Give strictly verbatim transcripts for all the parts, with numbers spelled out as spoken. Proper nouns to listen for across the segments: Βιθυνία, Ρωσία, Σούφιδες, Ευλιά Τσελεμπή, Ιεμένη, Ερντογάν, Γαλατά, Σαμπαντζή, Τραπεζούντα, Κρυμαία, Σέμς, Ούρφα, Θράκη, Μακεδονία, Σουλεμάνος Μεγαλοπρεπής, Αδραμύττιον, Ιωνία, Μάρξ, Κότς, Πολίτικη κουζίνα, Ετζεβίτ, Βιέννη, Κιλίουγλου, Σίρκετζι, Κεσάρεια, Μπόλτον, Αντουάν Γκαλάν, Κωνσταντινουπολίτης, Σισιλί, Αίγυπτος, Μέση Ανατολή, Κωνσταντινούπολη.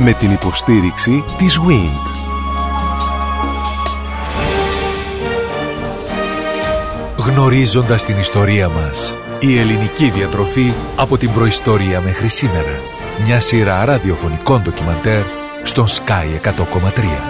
με την υποστήριξη της Wind. Γνωρίζοντας την ιστορία μας, η ελληνική διατροφή από την προϊστορία μέχρι σήμερα. Μια σειρά ραδιοφωνικών ντοκιμαντέρ στον Sky εκατό κόμμα τρία.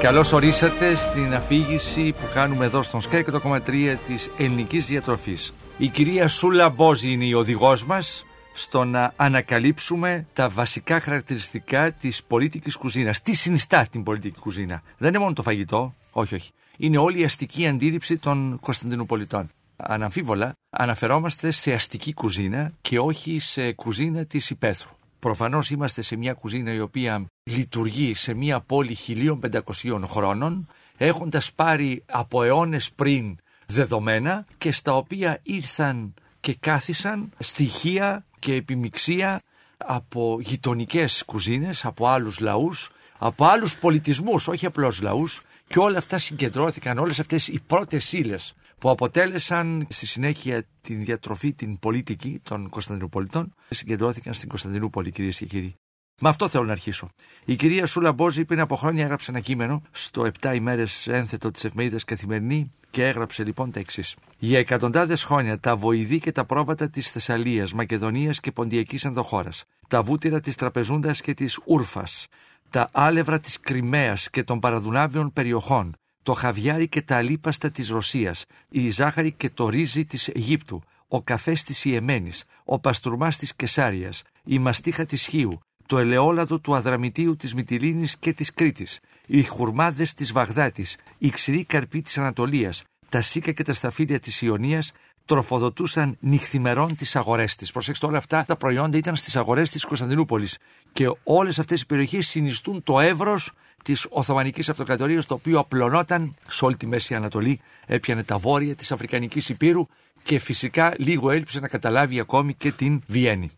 Καλώς ορίσατε στην αφήγηση που κάνουμε εδώ στον Sky εκατό κόμμα τρία της ελληνικής διατροφής. Η κυρία Σούλα Μπόζη είναι η οδηγός μας στο να ανακαλύψουμε τα βασικά χαρακτηριστικά της πολίτικης κουζίνας. Τι συνιστά την πολίτικη κουζίνα? Δεν είναι μόνο το φαγητό, όχι, όχι. Είναι όλη η αστική αντίληψη των Κωνσταντινουπολιτών. Αναμφίβολα, αναφερόμαστε σε αστική κουζίνα και όχι σε κουζίνα της υπαίθρου. Προφανώς είμαστε σε μια κουζίνα η οποία λειτουργεί σε μια πόλη χίλια πεντακόσια χρόνων, έχοντας πάρει από αιώνες πριν δεδομένα και στα οποία ήρθαν και κάθισαν στοιχεία και επιμιξία από γειτονικές κουζίνες, από άλλους λαούς, από άλλους πολιτισμούς, όχι απλώς λαούς, και όλα αυτά συγκεντρώθηκαν, όλες αυτές οι πρώτες ύλες που αποτέλεσαν στη συνέχεια την διατροφή, την πολιτική των Κωνσταντινούπολιτών, συγκεντρώθηκαν στην Κωνσταντινούπολη, κυρίες και κύριοι. Με αυτό θέλω να αρχίσω. Η κυρία Σούλα Μπόζη πριν από χρόνια έγραψε ένα κείμενο στο επτά ημέρες ένθετο της εφημερίδας Καθημερινή και έγραψε λοιπόν τα εξής. Για εκατοντάδες χρόνια τα βοηδή και τα πρόβατα της Θεσσαλίας, Μακεδονίας και Ποντιακής ενδοχώρας, τα βούτυρα της Τραπεζούντας και της Ούρφας, τα άλευρα της Κρυμαίας και των παραδουνάβιων περιοχών, το χαβιάρι και τα αλίπαστα της Ρωσίας, η ζάχαρη και το ρύζι της Αιγύπτου, ο καφές της Ιεμένης, ο παστούρμας της Κεσάριας, η μαστίχα της Χίου, το ελαιόλαδο του αδραμητίου της Μυτιλήνης και της Κρήτης, οι χουρμάδες της Βαγδάτης, η ξηρή καρπή της Ανατολίας, τα σίκα και τα σταφύλια της Ιωνίας τροφοδοτούσαν νυχθημερών τις αγορές της. Προσέξτε, όλα αυτά τα προϊόντα ήταν στις αγορές της Κωνσταντινούπολης και όλες αυτές οι περιοχές συνιστούν το εύρος της Οθωμανικής Αυτοκρατορίας, το οποίο απλωνόταν σε όλη τη Μέση Ανατολή, έπιανε τα βόρεια της Αφρικανικής Υπήρου και φυσικά λίγο έλειψε να καταλάβει ακόμη και την Βιέννη.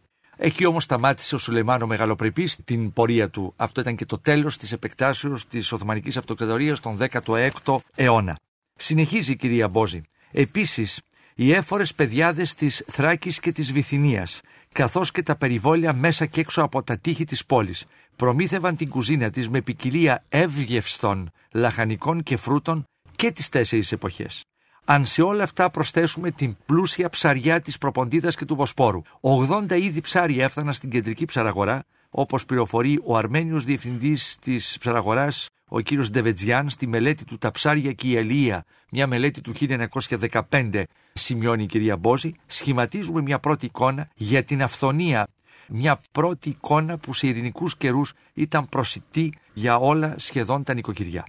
Εκεί όμως σταμάτησε ο Σουλεμάνο Μεγαλοπρεπής την πορεία του. Αυτό ήταν και το τέλος της επεκτάσεως της Οθωμανικής Αυτοκρατορίας τον δέκατο έκτο αιώνα. Συνεχίζει η κυρία Μπόζη. Επίσης, οι έφορες πεδιάδες της Θράκης και της Βυθινίας, καθώς και τα περιβόλια μέσα και έξω από τα τείχη της πόλης, προμήθευαν την κουζίνα της με ποικιλία εύγευστων λαχανικών και φρούτων και τις τέσσερις εποχές. Αν σε όλα αυτά προσθέσουμε την πλούσια ψαριά της Προποντίδας και του Βοσπόρου, ογδόντα είδη ψάρια έφταναν στην κεντρική ψαραγορά, όπως πληροφορεί ο Αρμένιος Διευθυντής της Ψαραγοράς, ο κύριος Ντεβετζιάν, στη μελέτη του «Τα ψάρια και η Ελία», μια μελέτη του χίλια εννιακόσια δεκαπέντε, σημειώνει η κυρία Μπόζη, σχηματίζουμε μια πρώτη εικόνα για την αυθονία. Μια πρώτη εικόνα που σε ειρηνικούς καιρούς ήταν προσιτή για όλα σχεδόν τα νοικοκυριά.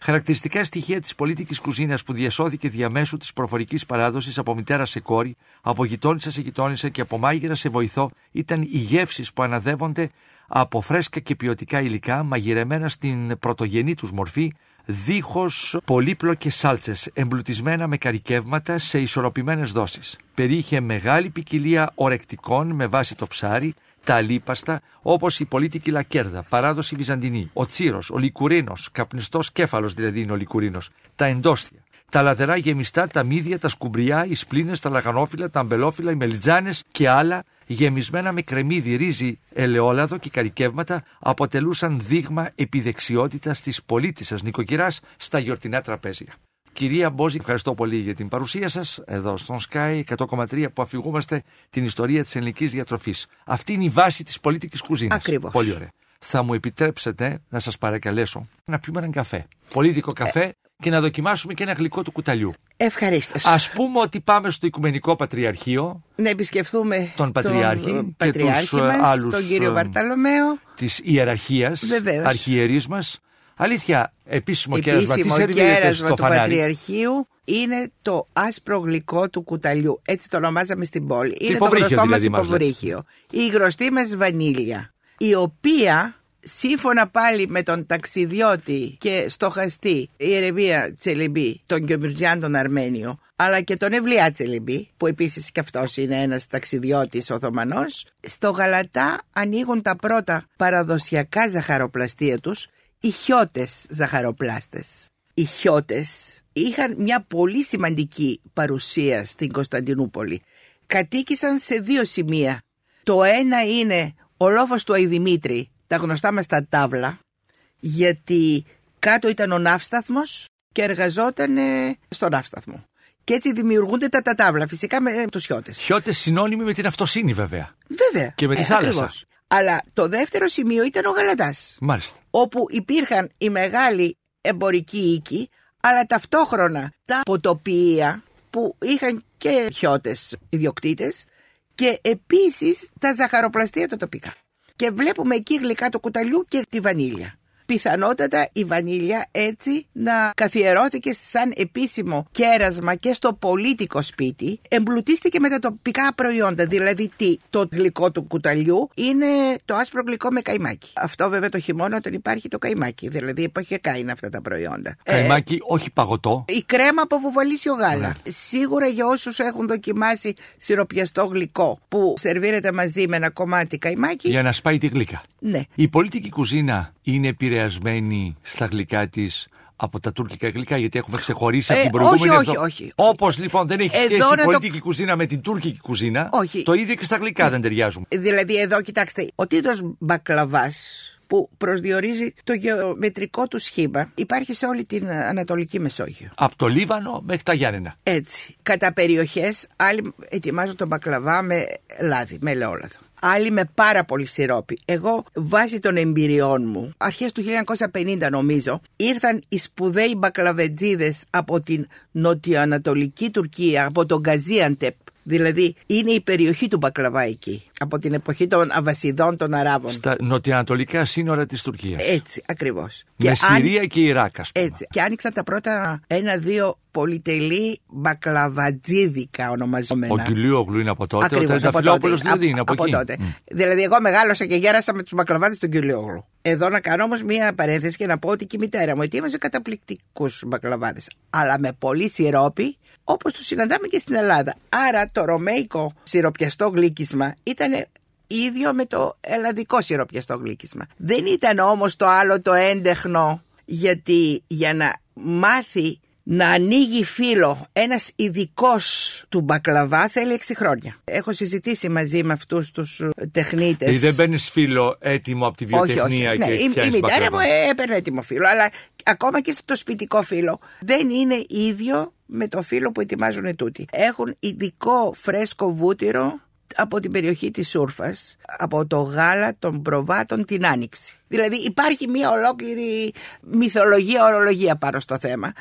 Χαρακτηριστικά στοιχεία της πολίτικης κουζίνας που διασώθηκε διαμέσου της προφορικής παράδοσης από μητέρα σε κόρη, από γειτόνισσα σε γειτόνισσα και από μάγειρα σε βοηθό ήταν οι γεύσεις που αναδεύονται από φρέσκα και ποιοτικά υλικά μαγειρεμένα στην πρωτογενή τους μορφή, δίχως πολύπλοκες σάλτσες, εμπλουτισμένα με καρικεύματα σε ισορροπημένες δόσεις. Περιείχε μεγάλη ποικιλία ορεκτικών με βάση το ψάρι, τα αλίπαστα, όπως η πολίτικη λακέρδα, παράδοση βυζαντινή, ο τσίρος, ο λικουρίνος, καπνιστός κέφαλος δηλαδή είναι ο λικουρίνος, τα εντόστια, τα λαδερά γεμιστά, τα μύδια, τα σκουμπριά, οι σπλήνες, τα λαγανόφυλλα, τα αμπελόφυλλα, οι μελιτζάνες και άλλα, γεμισμένα με κρεμμύδι, ρύζι, ελαιόλαδο και καρικεύματα, αποτελούσαν δείγμα επιδεξιότητας της πολίτισσας νοικοκυράς στα γιορτινά τραπέζια. Κυρία Μπόζη, ευχαριστώ πολύ για την παρουσία σας εδώ στον Sky εκατό κόμμα τρία που αφηγούμαστε την ιστορία της ελληνικής διατροφής. Αυτή είναι η βάση της πολίτικης κουζίνας. Ακριβώς. Πολύ ωραία. Θα μου επιτρέψετε να σας παρακαλέσω να πιούμε έναν καφέ. Πολίτικο καφέ ε... και να δοκιμάσουμε και ένα γλυκό του κουταλιού. Ευχαρίστως. Ας πούμε ότι πάμε στο Οικουμενικό Πατριαρχείο. Να επισκεφθούμε τον Πατριάρχη, τον Πατριάρχη και τους μας, άλλους, τον κύριο Βαρταλομαίο, της ιεραρχίας, αρχιερείς μας. Αλήθεια, επίσημο, επίσημο κέρασμα, κέρασμα του φανάρι. Πατριαρχείου είναι το άσπρο γλυκό του κουταλιού. Έτσι το ονομάζαμε στην πόλη. Είναι το γνωστό δηλαδή, μας υποβρύχιο. Η γνωστή μας βανίλια, η οποία σύμφωνα πάλι με τον ταξιδιώτη και στοχαστή Ιερεμία Τσελεμπή, τον Κιομπιρτζιάν τον Αρμένιο, αλλά και τον Ευλιά Τσελεμπή, που επίσης και αυτός είναι ένας ταξιδιώτης Οθωμανός, στο Γαλατά ανοίγουν τα πρώτα παραδοσιακά ζαχαροπλαστεία τους, οι χιώτες ζαχαροπλάστες. Οι χιώτες είχαν μια πολύ σημαντική παρουσία στην Κωνσταντινούπολη. Κατοίκησαν σε δύο σημεία. Το ένα είναι ο λόφος του Αϊδημήτρη, τα γνωστά μας τα τάβλα, γιατί κάτω ήταν ο ναύσταθμος και εργαζόταν στον ναύσταθμο. Και έτσι δημιουργούνται τα τατάβλα, φυσικά με τους χιώτες. Χιώτες συνώνυμοι με την αυτοσύνη, βέβαια. Βέβαια. Και με τη ε, θάλασσα. Ακριβώς. Αλλά το δεύτερο σημείο ήταν ο Γαλατάς. Μάλιστα. Όπου υπήρχαν οι μεγάλοι εμπορικοί οίκοι, αλλά ταυτόχρονα τα ποτοπία που είχαν και χιώτες ιδιοκτήτες και επίσης τα ζαχαροπλαστεία τα τοπικά. Και βλέπουμε εκεί γλυκά του κουταλιού και τη βανίλια. Πιθανότατα η βανίλια έτσι να καθιερώθηκε σαν επίσημο κέρασμα και στο πολίτικο σπίτι, εμπλουτίστηκε με τα τοπικά προϊόντα. Δηλαδή τι, το γλυκό του κουταλιού είναι το άσπρο γλυκό με καϊμάκι. Αυτό βέβαια το χειμώνα όταν υπάρχει το καϊμάκι, δηλαδή εποχιακά είναι αυτά τα προϊόντα. Καϊμάκι, ε, όχι παγωτό. Η κρέμα από βουβαλίσιο γάλα. Ναι. Σίγουρα για όσους έχουν δοκιμάσει σιροπιαστό γλυκό που σερβίρεται μαζί με ένα κομμάτι καϊμάκι. Για να σπάει τη γλύκα. Ναι. Η πολίτικη κουζίνα είναι επηρεασμένη στα γλυκά της από τα τουρκικά γλυκά, γιατί έχουμε ξεχωρίσει ε, από την προηγούμενη. Όχι, αυτό. όχι, όχι. όχι. Όπως λοιπόν δεν έχει σχέση η πολιτική το... κουζίνα με την τουρκική κουζίνα, όχι. Το ίδιο και στα γλυκά ε, δεν ταιριάζουν. Δηλαδή εδώ κοιτάξτε, ο τίτλος μπακλαβάς που προσδιορίζει το γεωμετρικό του σχήμα υπάρχει σε όλη την Ανατολική Μεσόγειο. Από το Λίβανο μέχρι τα Γιάννενα. Έτσι. Κατά περιοχές άλλοι ετοιμάζουν τον μπακλαβά με λάδι, με ελαιόλαδο. Άλλοι με πάρα πολύ σιρόπι. Εγώ βάσει των εμπειριών μου, αρχές του χίλια εννιακόσια πενήντα νομίζω, ήρθαν οι σπουδαίοι μπακλαβετζίδες από την νοτιοανατολική Τουρκία, από τον Γκαζίαντεπ. Δηλαδή είναι η περιοχή του μπακλαβά εκεί, από την εποχή των Αβασιδών, των Αράβων. Στα νοτιοανατολικά σύνορα της Τουρκίας. Έτσι, ακριβώς. Με και Συρία αν... και Ιράκ, ας πούμε. Έτσι. Και άνοιξαν τα πρώτα ένα-δύο πολυτελή μπακλαβατζίδικα ονομαζόμενα. Ο Κιλίουγλου είναι από τότε. Ακριβώς, ο Τενταφυλόπουλος δηλαδή είναι από, από εκεί. Τότε. Mm. Δηλαδή, εγώ μεγάλωσα και γέρασα με τους μπακλαβάδες του Κιλίουγλου. Εδώ να κάνω όμως μία παρένθεση και να πω ότι και η μητέρα μου ετοίμαζε καταπληκτικούς μπακλαβάδες. Αλλά με πολύ σιρόπι, όπως τους συναντάμε και στην Ελλάδα. Άρα το ρωμαϊκό σιροπιαστό γλύκισμα ήταν ίδιο με το ελλαδικό σιροπιαστό γλύκισμα. Δεν ήταν όμως το άλλο το έντεχνο, γιατί για να μάθει να ανοίγει φύλλο ένας ειδικός του μπακλαβά θέλει έξι χρόνια. Έχω συζητήσει μαζί με αυτούς τους τεχνίτες. Δηλαδή δεν παίρνεις φύλλο έτοιμο από τη βιοτεχνία. Όχι, όχι. Και ναι, η, η μητέρα μου έπαιρνε έτοιμο φύλλο, αλλά ακόμα και στο σπιτικό φύλλο δεν είναι ίδιο με το φύλλο που ετοιμάζουν τούτοι. Έχουν ειδικό φρέσκο βούτυρο από την περιοχή της Ούρφας, από το γάλα των προβάτων την Άνοιξη. Δηλαδή υπάρχει μια ολόκληρη μυθολογία, ορολογία πάνω στο θέμα.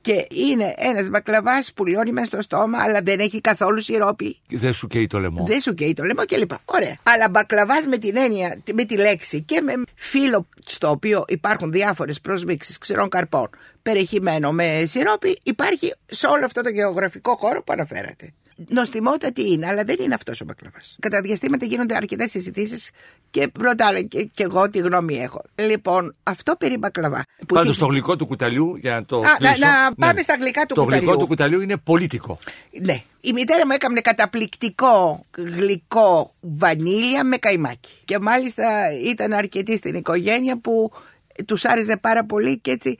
Και είναι ένας μπακλαβάς που λιώνει μέσα στο στόμα, αλλά δεν έχει καθόλου σιρόπι. Δεν σου καίει το λαιμό. Δεν σου καίει το λαιμό και λοιπά. Ωραία. Αλλά μπακλαβάς με την έννοια, με τη λέξη και με φύλλο στο οποίο υπάρχουν διάφορες προσμίξεις ξηρών καρπών, περιχυμένο με σιρόπι, υπάρχει σε όλο αυτό το γεωγραφικό χώρο που αναφέρατε. Νοστιμότατη είναι, αλλά δεν είναι αυτός ο μπακλαβάς. Κατά διαστήματα γίνονται αρκετές συζητήσεις και ρωτάνε και, και εγώ τι γνώμη έχω. Λοιπόν, αυτό περί μπακλαβά. Πάντως έχει... το γλυκό του κουταλιού, για να το Α, κλείσω. Να, να πάμε ναι. στα γλυκά του το κουταλιού. Το γλυκό του κουταλιού είναι πολίτικο. Ναι. Η μητέρα μου έκανε καταπληκτικό γλυκό βανίλια με καϊμάκι. Και μάλιστα ήταν αρκετοί στην οικογένεια που τους άρεσε πάρα πολύ και έτσι...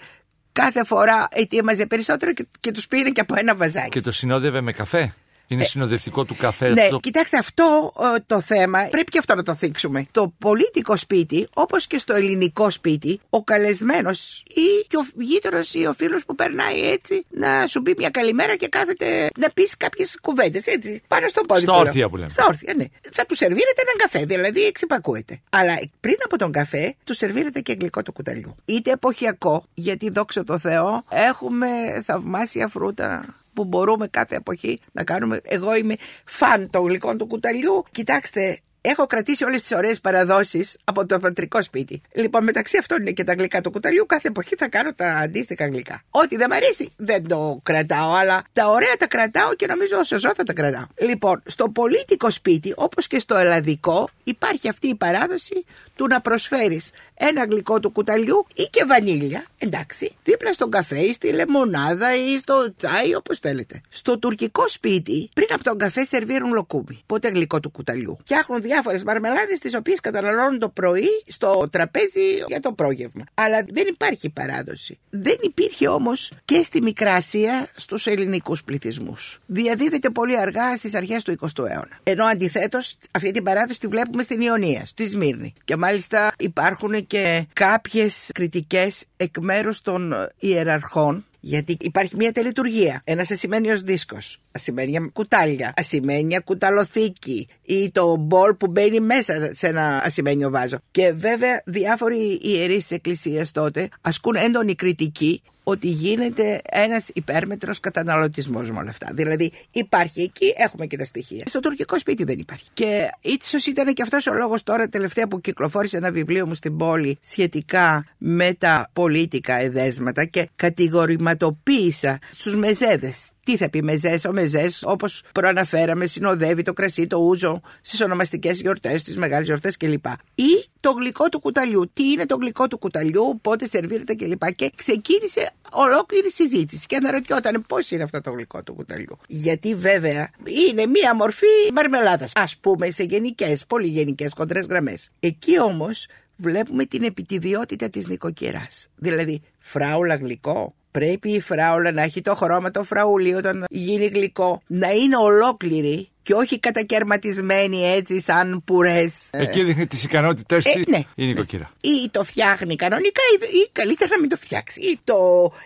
Κάθε φορά ετοίμαζε περισσότερο και, και τους πήρε και από ένα βαζάκι. Και το συνόδευε με καφέ. Είναι ε, συνοδευτικό του καφέ. Ναι, το... κοιτάξτε αυτό ε, το θέμα, πρέπει και αυτό να το θίξουμε. Το πολίτικο σπίτι, όπως και στο ελληνικό σπίτι, ο καλεσμένος ή και ο γείτονος ή ο φίλος που περνάει έτσι, να σου πει μια καλημέρα και κάθεται να πεις κάποιες κουβέντες έτσι. Πάνω στο πόδι. Στα όρθια που λέμε. Στα όρθια, ναι. Θα του σερβίρετε έναν καφέ, δηλαδή εξυπακούεται. Αλλά πριν από τον καφέ, του σερβίρετε και γλυκό του κουταλιού. Είτε εποχιακό, γιατί δόξα τω Θεώ έχουμε θαυμάσια φρούτα. Που μπορούμε κάθε εποχή να κάνουμε. Εγώ είμαι φαν των γλυκών του κουταλιού. Κοιτάξτε, έχω κρατήσει όλες τις ωραίες παραδόσεις από το πατρικό σπίτι. Λοιπόν, μεταξύ αυτών είναι και τα γλυκά του κουταλιού. Κάθε εποχή θα κάνω τα αντίστοιχα γλυκά. Ό,τι δεν μ' αρέσει δεν το κρατάω, αλλά τα ωραία τα κρατάω και νομίζω όσο ζω θα τα κρατάω. Λοιπόν, στο πολίτικο σπίτι, όπως και στο ελλαδικό, υπάρχει αυτή η παράδοση του να προσφέρεις ένα γλυκό του κουταλιού ή και βανίλια, εντάξει, δίπλα στον καφέ ή στη λεμονάδα ή στο τσάι, όπως θέλετε. Στο τουρκικό σπίτι, πριν από τον καφέ, σερβίρουν λοκούμι. Πότε γλυκό του κουταλιού. Φτιάχνουν διάφορες μαρμελάδες, τις οποίες καταναλώνουν το πρωί στο τραπέζι για το πρόγευμα. Αλλά δεν υπάρχει παράδοση. Δεν υπήρχε όμως και στη Μικρά Ασία στους ελληνικούς πληθυσμούς. Διαδίδεται πολύ αργά στις αρχές του εικοστού αιώνα. Ενώ αντιθέτως, αυτή την παράδοση τη βλέπουμε βλέπουμε στην Ιωνία, στη Σμύρνη. Και μάλιστα υπάρχουν και κάποιες κριτικές εκ μέρους των ιεραρχών, γιατί υπάρχει μια τελετουργία, ένας ασημένιος δίσκος, ασημένια κουτάλια, ασημένια κουταλοθήκη ή το μπολ που μπαίνει μέσα σε ένα ασημένιο βάζο. Και βέβαια διάφοροι ιερείς της εκκλησίας τότε ασκούν έντονη κριτική ότι γίνεται ένας υπέρμετρος καταναλωτισμός με όλα αυτά. Δηλαδή υπάρχει εκεί, έχουμε και τα στοιχεία. Στο τουρκικό σπίτι δεν υπάρχει. Και ίσως ήταν και αυτός ο λόγος τώρα τελευταία που κυκλοφόρησε ένα βιβλίο μου στην πόλη σχετικά με τα πολίτικα εδέσματα και κατηγορηματοποίησα στους μεζέδες. Τι θα πει μεζές? Ο μεζές, όπως προαναφέραμε, συνοδεύει το κρασί, το ούζο στις ονομαστικές γιορτές, στις μεγάλες γιορτές κλπ. Ή το γλυκό του κουταλιού. Τι είναι το γλυκό του κουταλιού, πότε σερβίρεται κλπ. Και ξεκίνησε ολόκληρη συζήτηση. Και αναρωτιόταν πώς είναι αυτό το γλυκό του κουταλιού. Γιατί βέβαια είναι μία μορφή μαρμελάδας. Ας πούμε σε γενικές, πολύ γενικές, κοντρές γραμμές. Εκεί όμως βλέπουμε την επιτιδιότητα της νοικοκυράς. Δηλαδή, φράουλα γλυκό. Πρέπει η φράουλα να έχει το χρώμα το φραουλί όταν γίνει γλυκό, να είναι ολόκληρη και όχι κατακαιρματισμένη έτσι σαν πουρές. Εκεί δείχνει τις ικανότητες της ε, ναι, η νοικοκυρά. Ή το φτιάχνει κανονικά ή, ή καλύτερα να μην το φτιάξει. Ή το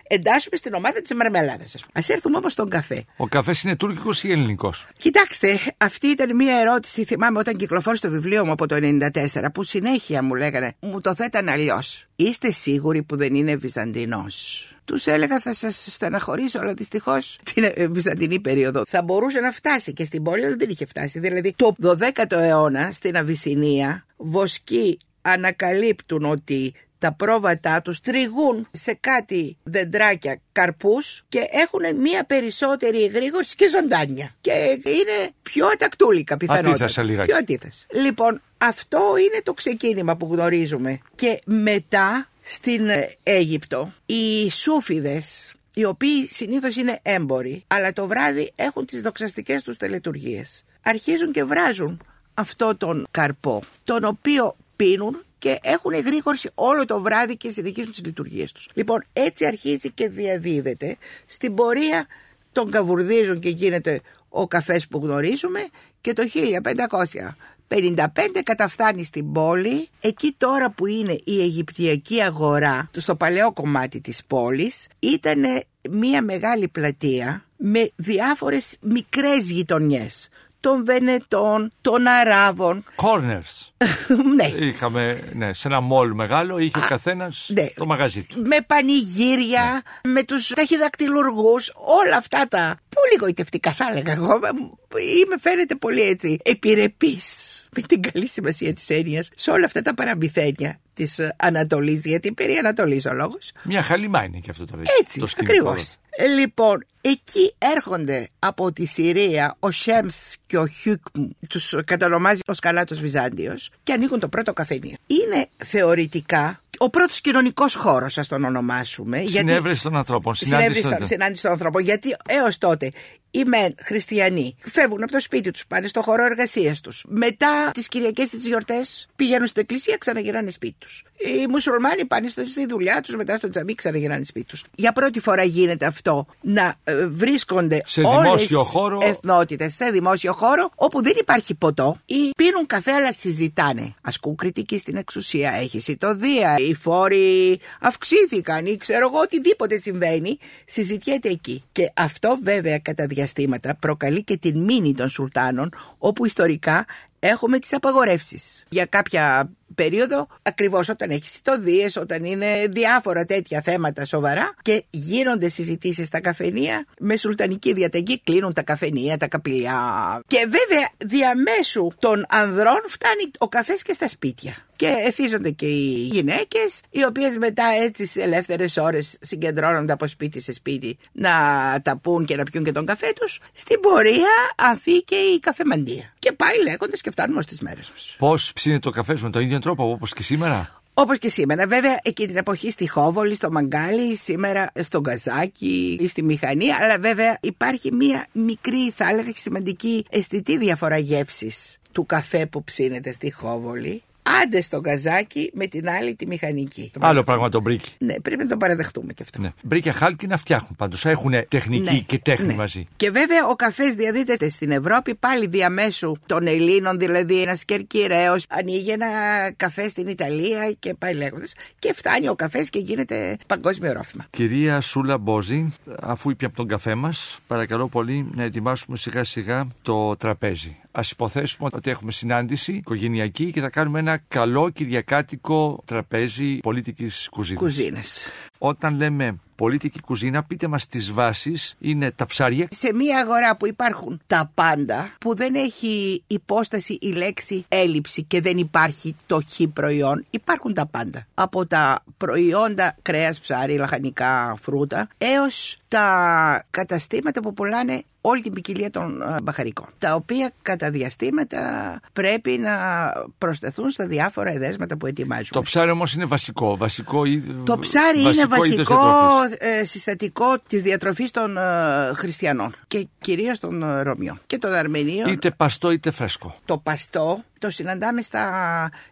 εντάσσουμε στην ομάδα της μαρμελάδας. Ας έρθουμε όμως στον καφέ. Ο καφές είναι τουρκικός ή ελληνικός? Κοιτάξτε, αυτή ήταν μια ερώτηση, θυμάμαι όταν κυκλοφόρησε το βιβλίο μου από το ενενήντα τέσσερα, που συνέχεια μου λέγανε, μου το θέταν αλλιώς. Είστε σίγουροι που δεν είναι Βυζαντινός? Τους έλεγα θα σας στεναχωρήσω, αλλά δυστυχώς την Βυζαντινή περίοδο θα μπορούσε να φτάσει και στην πόλη, αλλά δεν είχε φτάσει. Δηλαδή το δωδέκατο αιώνα στην Αβυσσινία βοσκοί ανακαλύπτουν ότι τα πρόβατά τους τριγούν σε κάτι δεντράκια καρπούς και έχουν μία περισσότερη εγρήγορση και ζωντάνια. Και είναι πιο ατακτούλικα πιθανότητα. Αντίθασα λιγάκι. Πιο αντίθασα. Λοιπόν, αυτό είναι το ξεκίνημα που γνωρίζουμε. Και μετά στην Αίγυπτο οι Σούφιδες, οι οποίοι συνήθως είναι έμποροι, αλλά το βράδυ έχουν τις δοξαστικές τους τελετουργίες, αρχίζουν και βράζουν αυτό τον καρπό, τον οποίο πίνουν και έχουν εγρήγορση όλο το βράδυ και συνεχίζουν τις λειτουργίες τους. Λοιπόν, έτσι αρχίζει και διαδίδεται. Στην πορεία τον καβουρδίζουν και γίνεται ο καφές που γνωρίζουμε και το χίλια πεντακόσια πενήντα πέντε καταφτάνει στην πόλη. Εκεί τώρα που είναι η Αιγυπτιακή αγορά, στο παλαιό κομμάτι της πόλης, ήταν μια μεγάλη πλατεία με διάφορες μικρές γειτονιές. Των Βενετών, των Αράβων. Corners. Ναι. Είχαμε, ναι, σε ένα μόλ μεγάλο είχε Α, καθένας ναι, το μαγαζί του. Με πανηγύρια, ναι, με τους ταχυδακτυλουργούς, όλα αυτά τα πολύ γοητευτικά θα έλεγα εγώ. Είμαι φαίνεται πολύ έτσι επιρρεπής, με την καλή σημασία της έννοιας, σε όλα αυτά τα παραμυθένια της Ανατολής, γιατί περί Ανατολής ο λόγος. Μια χαλιμά είναι και αυτό το βίντεο. Έτσι, το ακριβώς. Λοιπόν, εκεί έρχονται από τη Συρία ο Σέμς και ο Χιούκμ, τους κατονομάζει ο Σκαλάτος Βυζάντιος, και ανοίγουν το πρώτο καφενείο. Είναι θεωρητικά ο πρώτος κοινωνικός χώρος, ας τον ονομάσουμε. Συνέβρεση γιατί... των ανθρώπων. Συνάντηση των... των ανθρώπων. Γιατί έως τότε οι μεν χριστιανοί φεύγουν από το σπίτι τους, πάνε στο χώρο εργασίας τους. Μετά τις Κυριακές, τις γιορτές, πηγαίνουν στην εκκλησία, ξαναγυρνάνε σπίτι τους. Οι μουσουλμάνοι πάνε στη δουλειά τους, μετά στο τζαμί, ξαναγυρνάνε σπίτι τους. Για πρώτη φορά γίνεται αυτό, να βρίσκονται σε όλες χώρο... εθνότητες σε δημόσιο χώρο, όπου δεν υπάρχει ποτό ή πίνουν καφέ, αλλά συζητάνε. Ασκούν κριτική στην εξουσία. Έχει σιτωδία, οι φόροι αυξήθηκαν ή ξέρω εγώ, οτιδήποτε συμβαίνει, συζητιέται εκεί. Και αυτό βέβαια κατά διαστήματα προκαλεί και την μήνη των Σουλτάνων, όπου ιστορικά έχουμε τις απαγορεύσεις. Για κάποια περίοδο, ακριβώς όταν έχει σιτωδίες, όταν είναι διάφορα τέτοια θέματα σοβαρά, και γίνονται συζητήσεις στα καφενεία, με σουλτανική διαταγή κλείνουν τα καφενεία, τα καπηλιά. Και βέβαια διαμέσου των ανδρών φτάνει ο καφές και στα σπίτια. Και εθίζονται και οι γυναίκες, οι οποίες μετά έτσι σε ελεύθερες ώρες συγκεντρώνονται από σπίτι σε σπίτι να τα πουν και να πιούν και τον καφέ τους. Στην πορεία ανθεί και η καφεμαντία. Και πάει λέγοντας και φτάνουμε ως τις μέρες μας. Πώς ψήνεται το καφέ με τον ίδιο τρόπο όπως και σήμερα? Όπως και σήμερα. Βέβαια εκείνη την εποχή στη Χόβολη, στο μαγκάλι, σήμερα στο καζάκι ή στη μηχανή. Αλλά βέβαια υπάρχει μία μικρή, θα έλεγα, σημαντική αισθητή διαφορά γεύσης του καφέ που ψήνεται στη Χόβολη άντε στο καζάκι με την άλλη τη μηχανική. Άλλο πράγμα το μπρίκι. Ναι, πρέπει να το παραδεχτούμε και αυτό. Ναι. Μπρίκια χάλκινα φτιάχνουν πάντως. Έχουν τεχνική ναι, και τέχνη ναι, μαζί. Και βέβαια ο καφές διαδίδεται στην Ευρώπη πάλι διαμέσου των Ελλήνων, δηλαδή ένας Κερκυραίος ανοίγει ένα καφέ στην Ιταλία και πάει λέγοντας. Και φτάνει ο καφές και γίνεται παγκόσμιο ρόφημα. Κυρία Σούλα Μπόζη, αφού ήπια από τον καφέ μας, παρακαλώ πολύ να ετοιμάσουμε σιγά σιγά το τραπέζι. Ας υποθέσουμε ότι έχουμε συνάντηση οικογενειακή και θα κάνουμε ένα καλό κυριακάτικο τραπέζι πολίτικης κουζίνας. Κουζίνες. Όταν λέμε πολίτικη κουζίνα, πείτε μας τις βάσεις, είναι τα ψάρια. Σε μια αγορά που υπάρχουν τα πάντα, που δεν έχει υπόσταση η λέξη έλλειψη και δεν υπάρχει το χι προϊόν, υπάρχουν τα πάντα. Από τα προϊόντα κρέας, ψάρι, λαχανικά, φρούτα, έως τα καταστήματα που πουλάνε όλη την ποικιλία των μπαχαρικών, τα οποία κατά διαστήματα πρέπει να προσθεθούν στα διάφορα εδέσματα που ετοιμάζουμε. Το ψάρι όμως είναι βασικό. βασικό Το ψάρι βασικό είναι βασικό συστατικό της διατροφής των χριστιανών και κυρίως των Ρωμιών και των Αρμενίων. Είτε παστό είτε φρέσκο. Το παστό το συναντάμε στα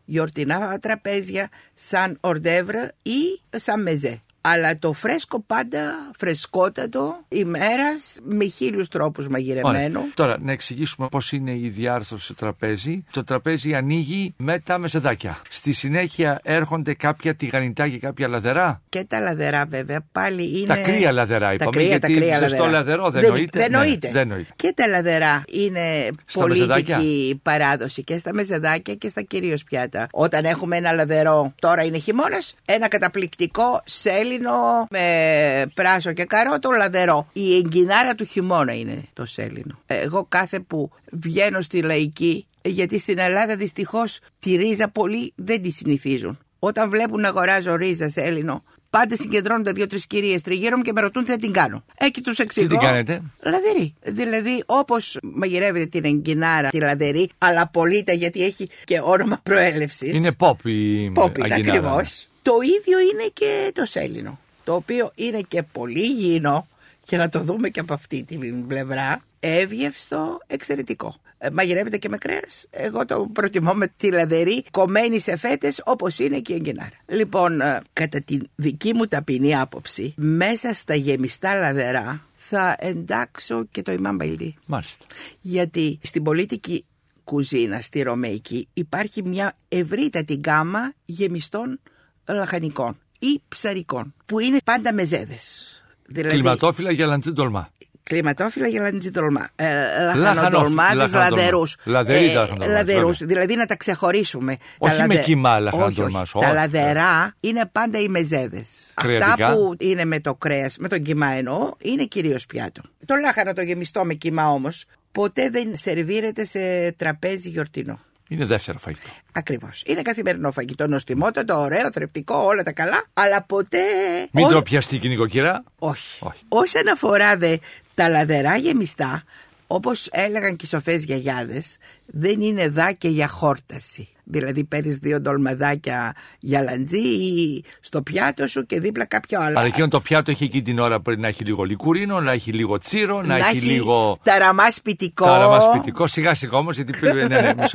γιορτινά τραπέζια σαν ορντεύρ ή σαν μεζέ. Αλλά το φρέσκο πάντα, φρεσκότατο, ημέρας, με χίλιους τρόπους μαγειρεμένο. Ωραία. Τώρα, να εξηγήσουμε πώς είναι η διάρθρωση του τραπέζι. Το τραπέζι ανοίγει με τα μεζεδάκια. Στη συνέχεια έρχονται κάποια τηγανιτά και κάποια λαδερά. Και τα λαδερά, βέβαια, πάλι είναι. Τα κρύα λαδερά, είπαμε. Τα κρύα, γιατί τα κρύα λαδερά. Το λαδερό δεν νοείται. Δεν νοείται. Ναι, ναι. Και τα λαδερά είναι στα πολίτικη μεζεδάκια παράδοση και στα μεζεδάκια και στα κυρίως πιάτα. Όταν έχουμε ένα λαδερό, τώρα είναι χειμώνας, ένα καταπληκτικό σέλι με πράσο και καρότο λαδερό. Η εγκινάρα του χειμώνα είναι το σέλινο. Εγώ κάθε που βγαίνω στη λαϊκή, γιατί στην Ελλάδα δυστυχώς τη ρίζα πολλοί δεν τη συνηθίζουν. Όταν βλέπουν να αγοράζω ρίζα σέλινο, πάντα συγκεντρώνονται δύο-τρεις κυρίες τριγύρω μου και με ρωτούν θα την κάνω. Εκεί τους εξηγώ. Τι την κάνετε? Λαδερή. Δηλαδή όπως μαγειρεύεται την εγκινάρα, τη λαδερή, αλλά πολύτα γιατί έχει και όνομα προέλευσης. Είναι pop η εγκινάρα. Το ίδιο είναι και το σέλινο, το οποίο είναι και πολύ υγιεινό, και να το δούμε και από αυτή την πλευρά, εύγευστο, εξαιρετικό. Ε, μαγειρεύεται και με κρέας, εγώ το προτιμώ με τη λαδερή, κομμένη σε φέτες, όπως είναι και η εγκινάρα. Λοιπόν, ε, κατά τη δική μου ταπεινή άποψη, μέσα στα γεμιστά λαδερά θα εντάξω και το ημάμπαϊλί. Μάλιστα. Γιατί στην πολίτικη κουζίνα, στη ρωμαϊκή, υπάρχει μια ευρύτατη γκάμα γεμιστών λαχανικών ή ψαρικών που είναι πάντα μεζέδες. Δηλαδή, κλιματόφυλλα γαλαντζή ντολμά. Κλιματόφυλλα γαλαντζή ντολμά. Ε, Λαχανοτολμάδες, λαδερούς. Ε, λαδερούς. Δηλαδή να τα ξεχωρίσουμε. Όχι τα με λαδε... κύμα λαχανοτολμάς. Τα λαδερά είναι πάντα οι μεζέδες. Κρεατικά. Αυτά που είναι με το κρέας, με τον κύμα εννοώ, είναι κυρίως πιάτο. Το λάχανο το γεμιστό με κύμα όμως ποτέ δεν σερβίρεται σε τραπέζι γιορτινό. Είναι δεύτερο φαγητό. Ακριβώς. Είναι καθημερινό φαγητό, νοστιμότατο, ωραίο, θρεπτικό, όλα τα καλά. Αλλά ποτέ. Μην ντροπιαστεί και η νοικοκυρά. Όχι. Όχι. Όσον αφορά δε τα λαδερά γεμιστά, όπως έλεγαν και οι σοφές γιαγιάδες, δεν είναι δάκια για χόρταση. Δηλαδή παίρνεις δύο ντολμαδάκια γαλαντζή ή στο πιάτο σου και δίπλα κάποιο άλλο. Αλλά εκείνο το πιάτο έχει εκεί την ώρα πριν να έχει λίγο λικουρίνο, να έχει λίγο τσίρο, να, να έχει λίγο. Ταραμά σπιτικό. Ταραμά σπιτικό, σιγά σιγά όμως. Γιατί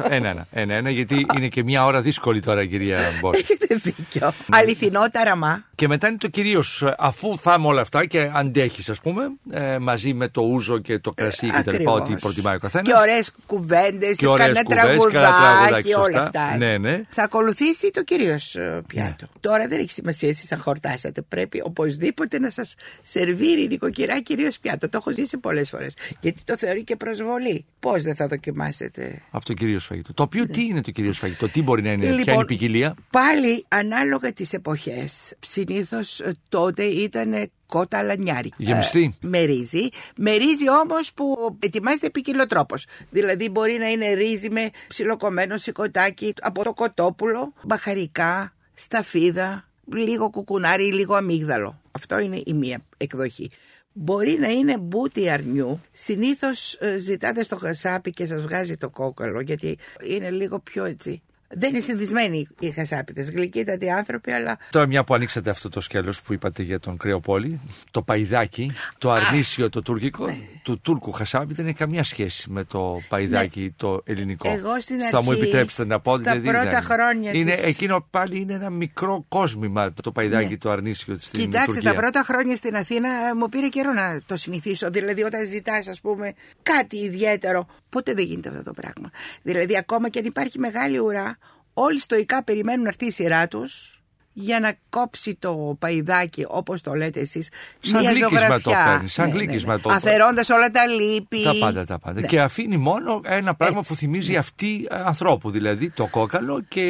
ένα-ένα, γιατί είναι και μια ώρα δύσκολη τώρα, κυρία Μπόζη. Έχετε δίκιο. Αληθινό ταραμά. Και μετά είναι το κυρίως, αφού φάμε όλα αυτά και αντέχει, ας πούμε, ε, μαζί με το ούζο και το κρασί ε, κτλ. Ό,τι προτιμάει ο καθένας. Και ωραίες κουβέντες, κανένα τραγουδάκι, όλα αυτά. Ναι, ναι. Θα ακολουθήσει το κυρίως πιάτο. Ναι. Τώρα δεν έχει σημασία εσείς αν χορτάσατε. Πρέπει οπωσδήποτε να σας σερβίρει η νοικοκυρά κυρίως πιάτο. Το έχω ζήσει πολλές φορές. Γιατί το θεωρεί και προσβολή. Πώς δεν θα δοκιμάσετε. Από το κυρίως φαγητό. Το οποίο ναι, τι είναι το κυρίως φαγητό, τι μπορεί να είναι, λοιπόν, ποια είναι η ποικιλία. Πάλι ανάλογα τις εποχές. Συνήθως τότε ήταν κότα λανιάρι. Γεμιστή. Ε, με ρύζι. Με ρύζι όμως που ετοιμάζεται ποικιλοτρόπως. Δηλαδή μπορεί να είναι ρύζι με ψιλοκομμένο σηκωτάκι από το κοτόπουλο, μπαχαρικά, σταφίδα, λίγο κουκουνάρι ή λίγο αμύγδαλο. Αυτό είναι η μία εκδοχή. Μπορεί να είναι μπούτι αρνιού. Συνήθως ζητάτε στο χασάπι και σας βγάζει το κόκαλο γιατί είναι λίγο πιο έτσι Δεν είναι συνηθισμένοι οι χασάπιδες, γλυκύτατοι άνθρωποι, αλλά... Τώρα μια που ανοίξατε αυτό το σκέλος που είπατε για τον Κρεοπόλη, το παϊδάκι, το αρνίσιο, το τουρκικό, ναι. του Τούρκου χασάπι δεν έχει καμία σχέση με το παϊδάκι, ναι. το ελληνικό. Εγώ στην αρχή, θα μου επιτρέψετε να πω, στα δηλαδή, πρώτα χρόνια είναι, της... Εκείνο πάλι είναι ένα μικρό κόσμημα το παϊδάκι, ναι. το αρνίσιο στην Τουρκία. Κοιτάξτε, Τουρκία. Τα πρώτα χρόνια στην Αθήνα μου πήρε καιρό να το συνηθίσω. Δηλαδή, όταν ζητάς, ας πούμε, κάτι ιδιαίτερο, ποτέ δεν γίνεται αυτό το πράγμα. Δηλαδή, ακόμα και αν υπάρχει μεγάλη ουρά, όλοι στοικά περιμένουν να έρθει η σειρά τους για να κόψει το παϊδάκι, όπως το λέτε εσείς, σαν μια γλύκισμα το παίρνει, σαν ναι, γλύκισμα ναι, ναι. το αφαιρώντας όλα τα λίπη. Τα πάντα, τα πάντα. Ναι. Και αφήνει μόνο ένα πράγμα έτσι, που θυμίζει ναι. αυτή ανθρώπου, δηλαδή το κόκαλο και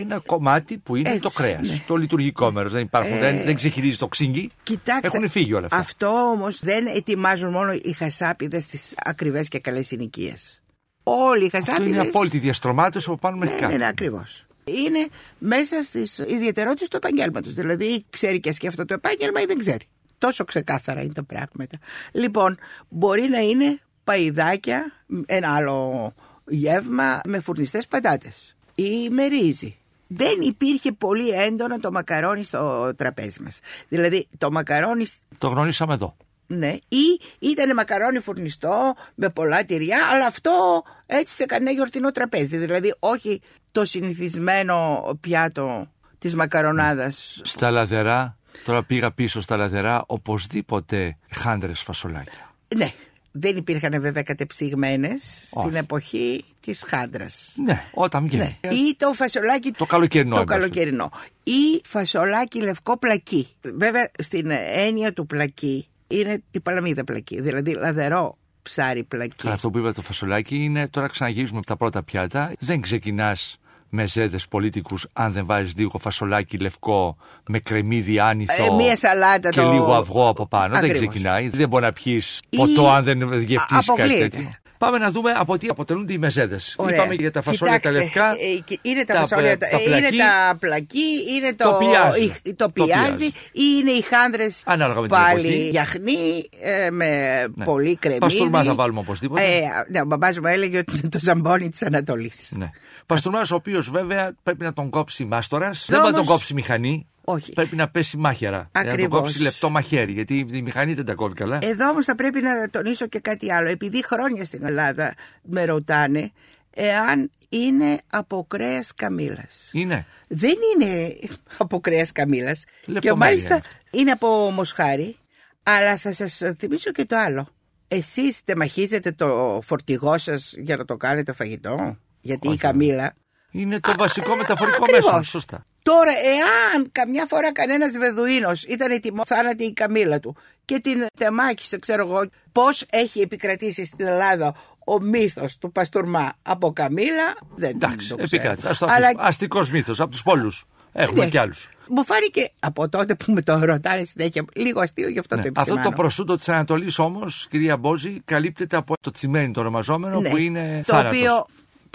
ένα κομμάτι που είναι έτσι, το κρέας, ναι. το λειτουργικό μέρος. Δεν υπάρχουν, ε... δεν, δεν ξεχειρίζει το ξύγκι. Κοιτάξτε, έχουν φύγει όλα αυτά. Αυτό όμως δεν ετοιμάζουν μόνο οι χασάπιδες τις ακριβές και καλές συνοικίες. Όλοι οι χασάπιδες. Αυτό είναι απόλυτη διαστρωμάτωση από πάνω μέχρι κάτω. Ναι, ναι, ακριβώς. Είναι μέσα στις ιδιαιτερότητες του επαγγέλματος. Δηλαδή, ξέρει και σκέφτεται το επάγγελμα ή δεν ξέρει. Τόσο ξεκάθαρα είναι τα πράγματα. Λοιπόν, μπορεί να είναι παϊδάκια, ένα άλλο γεύμα με φουρνιστές πατάτες ή με ρύζι. Δεν υπήρχε πολύ έντονα το μακαρόνι στο τραπέζι μας. Δηλαδή, το μακαρόνι. Το γνωρίσαμε εδώ. Ναι, ή ήταν μακαρόνι φουρνιστό με πολλά τυριά, αλλά αυτό έτσι σε κανένα γιορτινό τραπέζι. Δηλαδή, όχι το συνηθισμένο πιάτο της μακαρονάδας. Στα λαδερά, τώρα πήγα πίσω στα λαδερά, οπωσδήποτε χάντρες φασολάκια. Ναι, δεν υπήρχαν βέβαια κατεψυγμένες στην εποχή της χάντρας. Ναι, όταν βγαίνει. Ναι. Ή το φασολάκι το καλοκαιρινό. Το καλοκαιρινό. Ή φασολάκι λευκό πλακί. Βέβαια, στην έννοια του πλακί, είναι η παλαμίδα πλακή, δηλαδή λαδερό ψάρι πλακή. Αυτό που είπα το φασολάκι είναι τώρα ξαναγυρίζουμε τα πρώτα πιάτα. Δεν ξεκινάς με ζέδες πολίτικους αν δεν βάζεις λίγο φασολάκι λευκό με κρεμμύδι άνηθο ε, μία σαλάτα και το... λίγο αυγό από πάνω. Ακριβώς. Δεν ξεκινάει. Δεν μπορεί να πιεις ποτό ή... αν δεν γευτείς κάτι τέτοιο. Πάμε να δούμε από τι αποτελούνται οι μεζέδες. Είπαμε για τα φασόλια. Κοιτάξτε, τα λευκά. Ε, είναι τα, τα φασόλια τα, τα πλακή, είναι τα πλακή, είναι το, το, πιάζει, η, το, το πιάζει, πιάζει ή είναι οι χάνδρες πάλι γιαχνοί ε, με ναι. πολύ κρεμμύδι. Παστούρμα θα βάλουμε οπωσδήποτε. Ε, ναι, ο μπαμπάς μου έλεγε ότι είναι το ζαμπόνι της Ανατολής. Ναι. Παστούρμας ο οποίος βέβαια πρέπει να τον κόψει μάστορας. Δεν μπορεί να τον κόψει μηχανή. Όχι. Πρέπει να πέσει μάχαιρα. Ακριβώς. Να το κόψει λεπτό μαχαίρι, γιατί η μηχανή δεν τα κόβει καλά. Εδώ όμως θα πρέπει να τονίσω και κάτι άλλο. Επειδή χρόνια στην Ελλάδα με ρωτάνε εάν είναι από κρέας καμήλας. Είναι. Δεν είναι από κρέας καμήλας. Και μάλιστα είναι από μοσχάρι. Αλλά θα σας θυμίσω και το άλλο. Εσείς τεμαχίζετε το φορτηγό σας για να το κάνετε φαγητό. Γιατί όχι, η καμήλα. Είναι το βασικό α, μεταφορικό α, μέσο. Σωστά. Τώρα, εάν καμιά φορά κανένας Βεδουίνος ήταν ετοιμό, θάνατη η καμήλα του και την τεμάκησε, ξέρω εγώ, πώς έχει επικρατήσει στην Ελλάδα ο μύθος του παστούρμα από καμήλα, δεν εντάξει, το ξέρω. Εντάξει, αλλά... αστικός μύθος, από τους πολλούς. Έχουμε ναι. κι άλλους. Μου φάνηκε από τότε που με το ρωτάνε συνέχεια λίγο αστείο, γι' αυτό ναι. το επισημάνω. Αυτό το προσούτο της Ανατολής όμως, κυρία Μπόζη, καλύπτεται από το τσιμένι το ονομαζόμενο ναι. που είναι το θάνατος. Οποίο...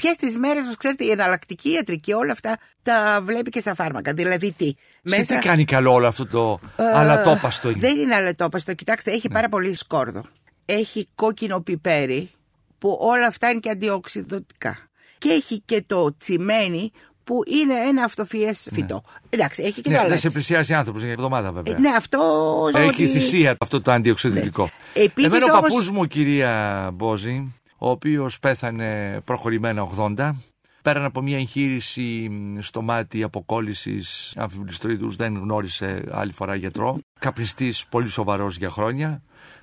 Πια στις μέρες μας, ξέρετε, η εναλλακτική ιατρική, όλα αυτά τα βλέπει και στα φάρμακα. Δηλαδή τι. Μέσα... Σε τι κάνει καλό όλο αυτό το ε, αλατόπαστο. Δεν είναι αλατόπαστο. Κοιτάξτε, έχει ναι. πάρα πολύ σκόρδο. Έχει κόκκινο πιπέρι, που όλα αυτά είναι και αντιοξυδοτικά. Και έχει και το τσιμένι, που είναι ένα αυτοφυές φυτό. Ναι. Εντάξει, έχει και ναι, το δεν σε πλησιάζει άνθρωπος για εβδομάδα, βέβαια. Ναι, αυτό. Έχει ότι... θυσία αυτό το αντιοξυδοτικό. Ναι. Επίσης, εμένα όμως... ο παππούς μου, κυρία Μπόζη, ο οποίος πέθανε προχωρημένα ογδόντα, πέραν από μια εγχείρηση στο μάτι αποκόλλησης αμφιβληστροειδούς, δεν γνώρισε άλλη φορά γιατρό, καπνιστής πολύ σοβαρός για χρόνια,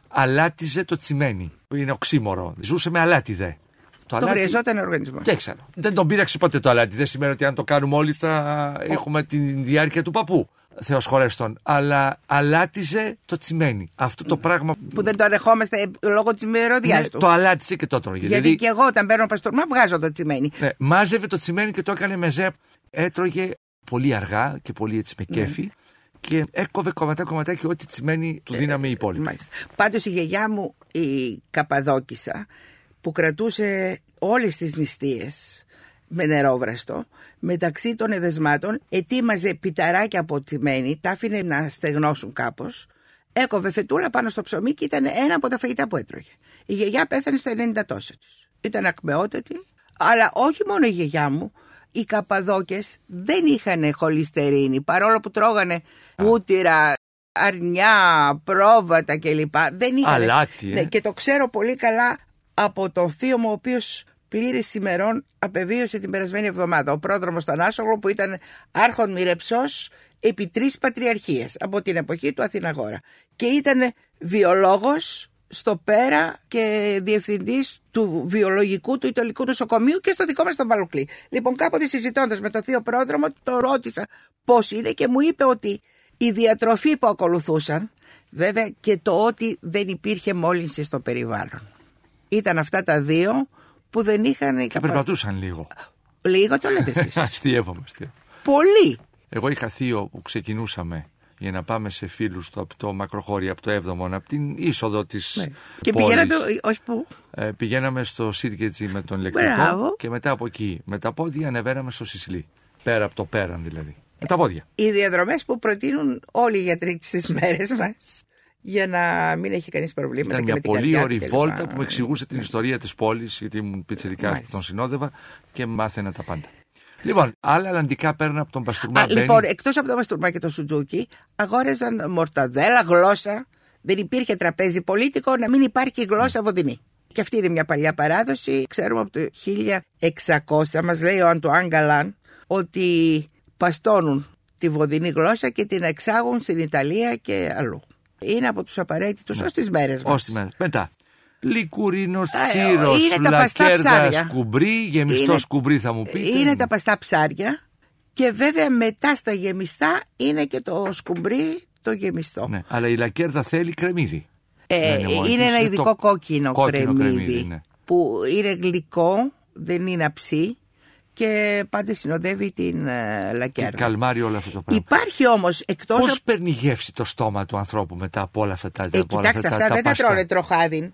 αλάτιζε το τσιμένι, είναι οξύμορο, ζούσε με αλάτι δε. Το, το αλάτι... χρειαζόταν ο οργανισμός. Δεν ξέρω. Δεν τον πήραξε ποτέ το αλάτι, δεν σημαίνει ότι αν το κάνουμε όλοι θα oh. έχουμε τη διάρκεια του παππού. Θεός χωρέστον, αλλά αλάτιζε το τσιμένι. Αυτό το πράγμα. Που δεν το ανεχόμαστε λόγω της μυρωδιάς ναι, του. Το αλάτιζε και το έτρωγε. Γιατί δηλαδή... και εγώ όταν παίρνω παστούρμα βγάζω το τσιμένι. Ναι, μάζευε το τσιμένι και το έκανε μεζέ. Έτρωγε πολύ αργά και πολύ έτσι με κέφι. Ναι. Και έκοβε κομματά κομματάκι ό,τι τσιμένι του δίναμε οι υπόλοιποι. Πάντως η γιαγιά μου η Καπαδόκισσα που κρατούσε όλες τις νηστείες με νερόβραστο, μεταξύ των εδεσμάτων, ετοίμαζε πιταράκια από τσιμένη, τα άφηνε να στεγνώσουν κάπως, έκοβε φετούλα πάνω στο ψωμί και ήταν ένα από τα φαγητά που έτρωγε. Η γιαγιά πέθανε στα ενενήντα τόσα της. Ήταν ακμεότατη, αλλά όχι μόνο η γιαγιά μου, οι Καπαδόκες δεν είχαν χολυστερίνη, παρόλο που τρώγανε βούτυρα, αρνιά, πρόβατα κλπ. Δεν είχαν. Αλάτι, ε. ναι, και το ξέρω πολύ καλά από τον θείο μου, ο οποίος πλήρης ημερών απεβίωσε την περασμένη εβδομάδα. Ο πρόδρομος στον Άσογλο, που ήταν άρχον μοιρεψός επί τρεις πατριαρχίες από την εποχή του Αθηναγόρα. Και ήταν βιολόγος στο Πέρα και διευθυντής του βιολογικού του Ιταλικού Νοσοκομείου και στο δικό μας τον Παλουκλή. Λοιπόν, κάποτε συζητώντας με τον θείο πρόδρομο, το ρώτησα πώς είναι και μου είπε ότι η διατροφή που ακολουθούσαν, βέβαια, και το ότι δεν υπήρχε μόλυνση στο περιβάλλον. Ήταν αυτά τα δύο που δεν είχαν... Και καπα... περπατούσαν λίγο. Λίγο το λέτε εσείς. Αστειεύομαι. Πολύ. Εγώ είχα θείο που ξεκινούσαμε για να πάμε σε φίλους του από το Μακροχώρι, από το έβδομο, από την είσοδο της ναι. Και πηγαίνατε, όχι πού. Ε, πηγαίναμε στο Σίρκετζι με τον ηλεκτρικό. Μπράβο. Και μετά από εκεί, με τα πόδια ανεβαίναμε στο Σισιλί. Πέρα από το Πέραν δηλαδή. Με τα πόδια. Οι διαδρομές που προτείνουν όλοι οι γιατροί στις μέρες μας. Για να μην έχει κανείς προβλήματα. Ήταν μια πολύ ωραία βόλτα που με εξηγούσε την ιστορία της πόλης, γιατί ήμουν πιτσιρικάς που τον συνόδευα και μάθαινα τα πάντα. Λοιπόν, άλλα αλλαντικά παίρνουν από τον Παστούρμα. Α, λοιπόν, εκτός από τον Παστούρμα και τον Σουτζούκι, αγόραζαν μορταδέλα, γλώσσα. Δεν υπήρχε τραπέζι πολίτικο να μην υπάρχει γλώσσα βοδινή. Και αυτή είναι μια παλιά παράδοση. Ξέρουμε από το χίλια εξακόσια, μας λέει ο Αντουάν Γκαλάν, ότι παστώνουν τη βοδινή γλώσσα και την εξάγουν στην Ιταλία και αλλού. Είναι από τους απαραίτητους ως τις μέρες μας. Ως τις μέρες. Μετά. Λικουρίνος, τσίρος, λακέρδα, σκουμπρί, γεμιστό είναι, σκουμπρί θα μου πείτε. Είναι τα παστά ψάρια και βέβαια μετά στα γεμιστά είναι και το σκουμπρί το γεμιστό. Ναι, αλλά η λακέρδα θέλει κρεμμύδι. Ε, είναι μόνος, ένα είναι ειδικό το... κόκκινο, κόκκινο κρεμμύδι, κρεμμύδι ναι. Που είναι γλυκό, δεν είναι αψί. Και πάντα συνοδεύει την ε, λακέρδα. Και καλμάρει όλο αυτό το πράγμα. Υπάρχει όμως εκτός. Πώς από... παίρνει γεύση το στόμα του ανθρώπου μετά από όλα αυτά τα. Ε, από όλα κοιτάξτε, αυτά, αυτά τα δεν τα, τα τρώνε τροχάδιν.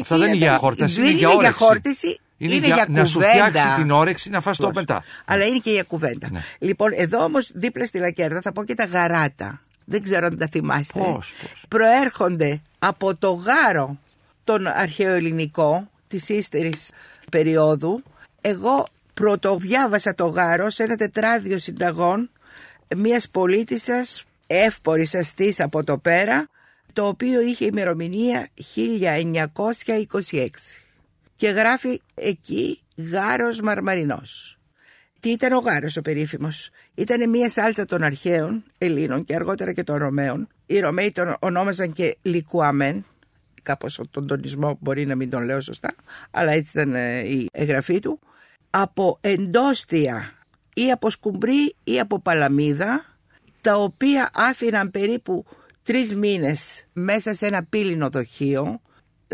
Αυτά δεν είναι για χόρταση. Δεν είναι για, για χόρταση. Είναι, είναι για, για να σου φτιάξει την όρεξη να φας το μετά. Αλλά είναι και για κουβέντα. Ναι. Λοιπόν, εδώ όμως δίπλα στη λακέρδα θα πω και τα γαράτα. Δεν ξέρω αν τα θυμάστε. Πώς, πώς. Προέρχονται από το γάρο τον αρχαιοελληνικό της ύστερης περίοδου. Εγώ πρωτοβιάβασα το γάρο σε ένα τετράδιο συνταγών μιας πολίτισσας, εύπορης αστής από το Πέρα, το οποίο είχε ημερομηνία χίλια εννιακόσια είκοσι έξι και γράφει εκεί γάρος μαρμαρινός. Τι ήταν ο γάρος ο περίφημος? Ήταν μια σάλτσα των αρχαίων Ελλήνων και αργότερα και των Ρωμαίων. Οι Ρωμαίοι τον ονόμαζαν και λικουαμέν, κάπως τον τονισμό μπορεί να μην τον λέω σωστά, αλλά έτσι ήταν η εγγραφή του. Από εντόστια ή από σκουμπρί ή από παλαμίδα, τα οποία άφηναν περίπου τρεις μήνες μέσα σε ένα πύλινο δοχείο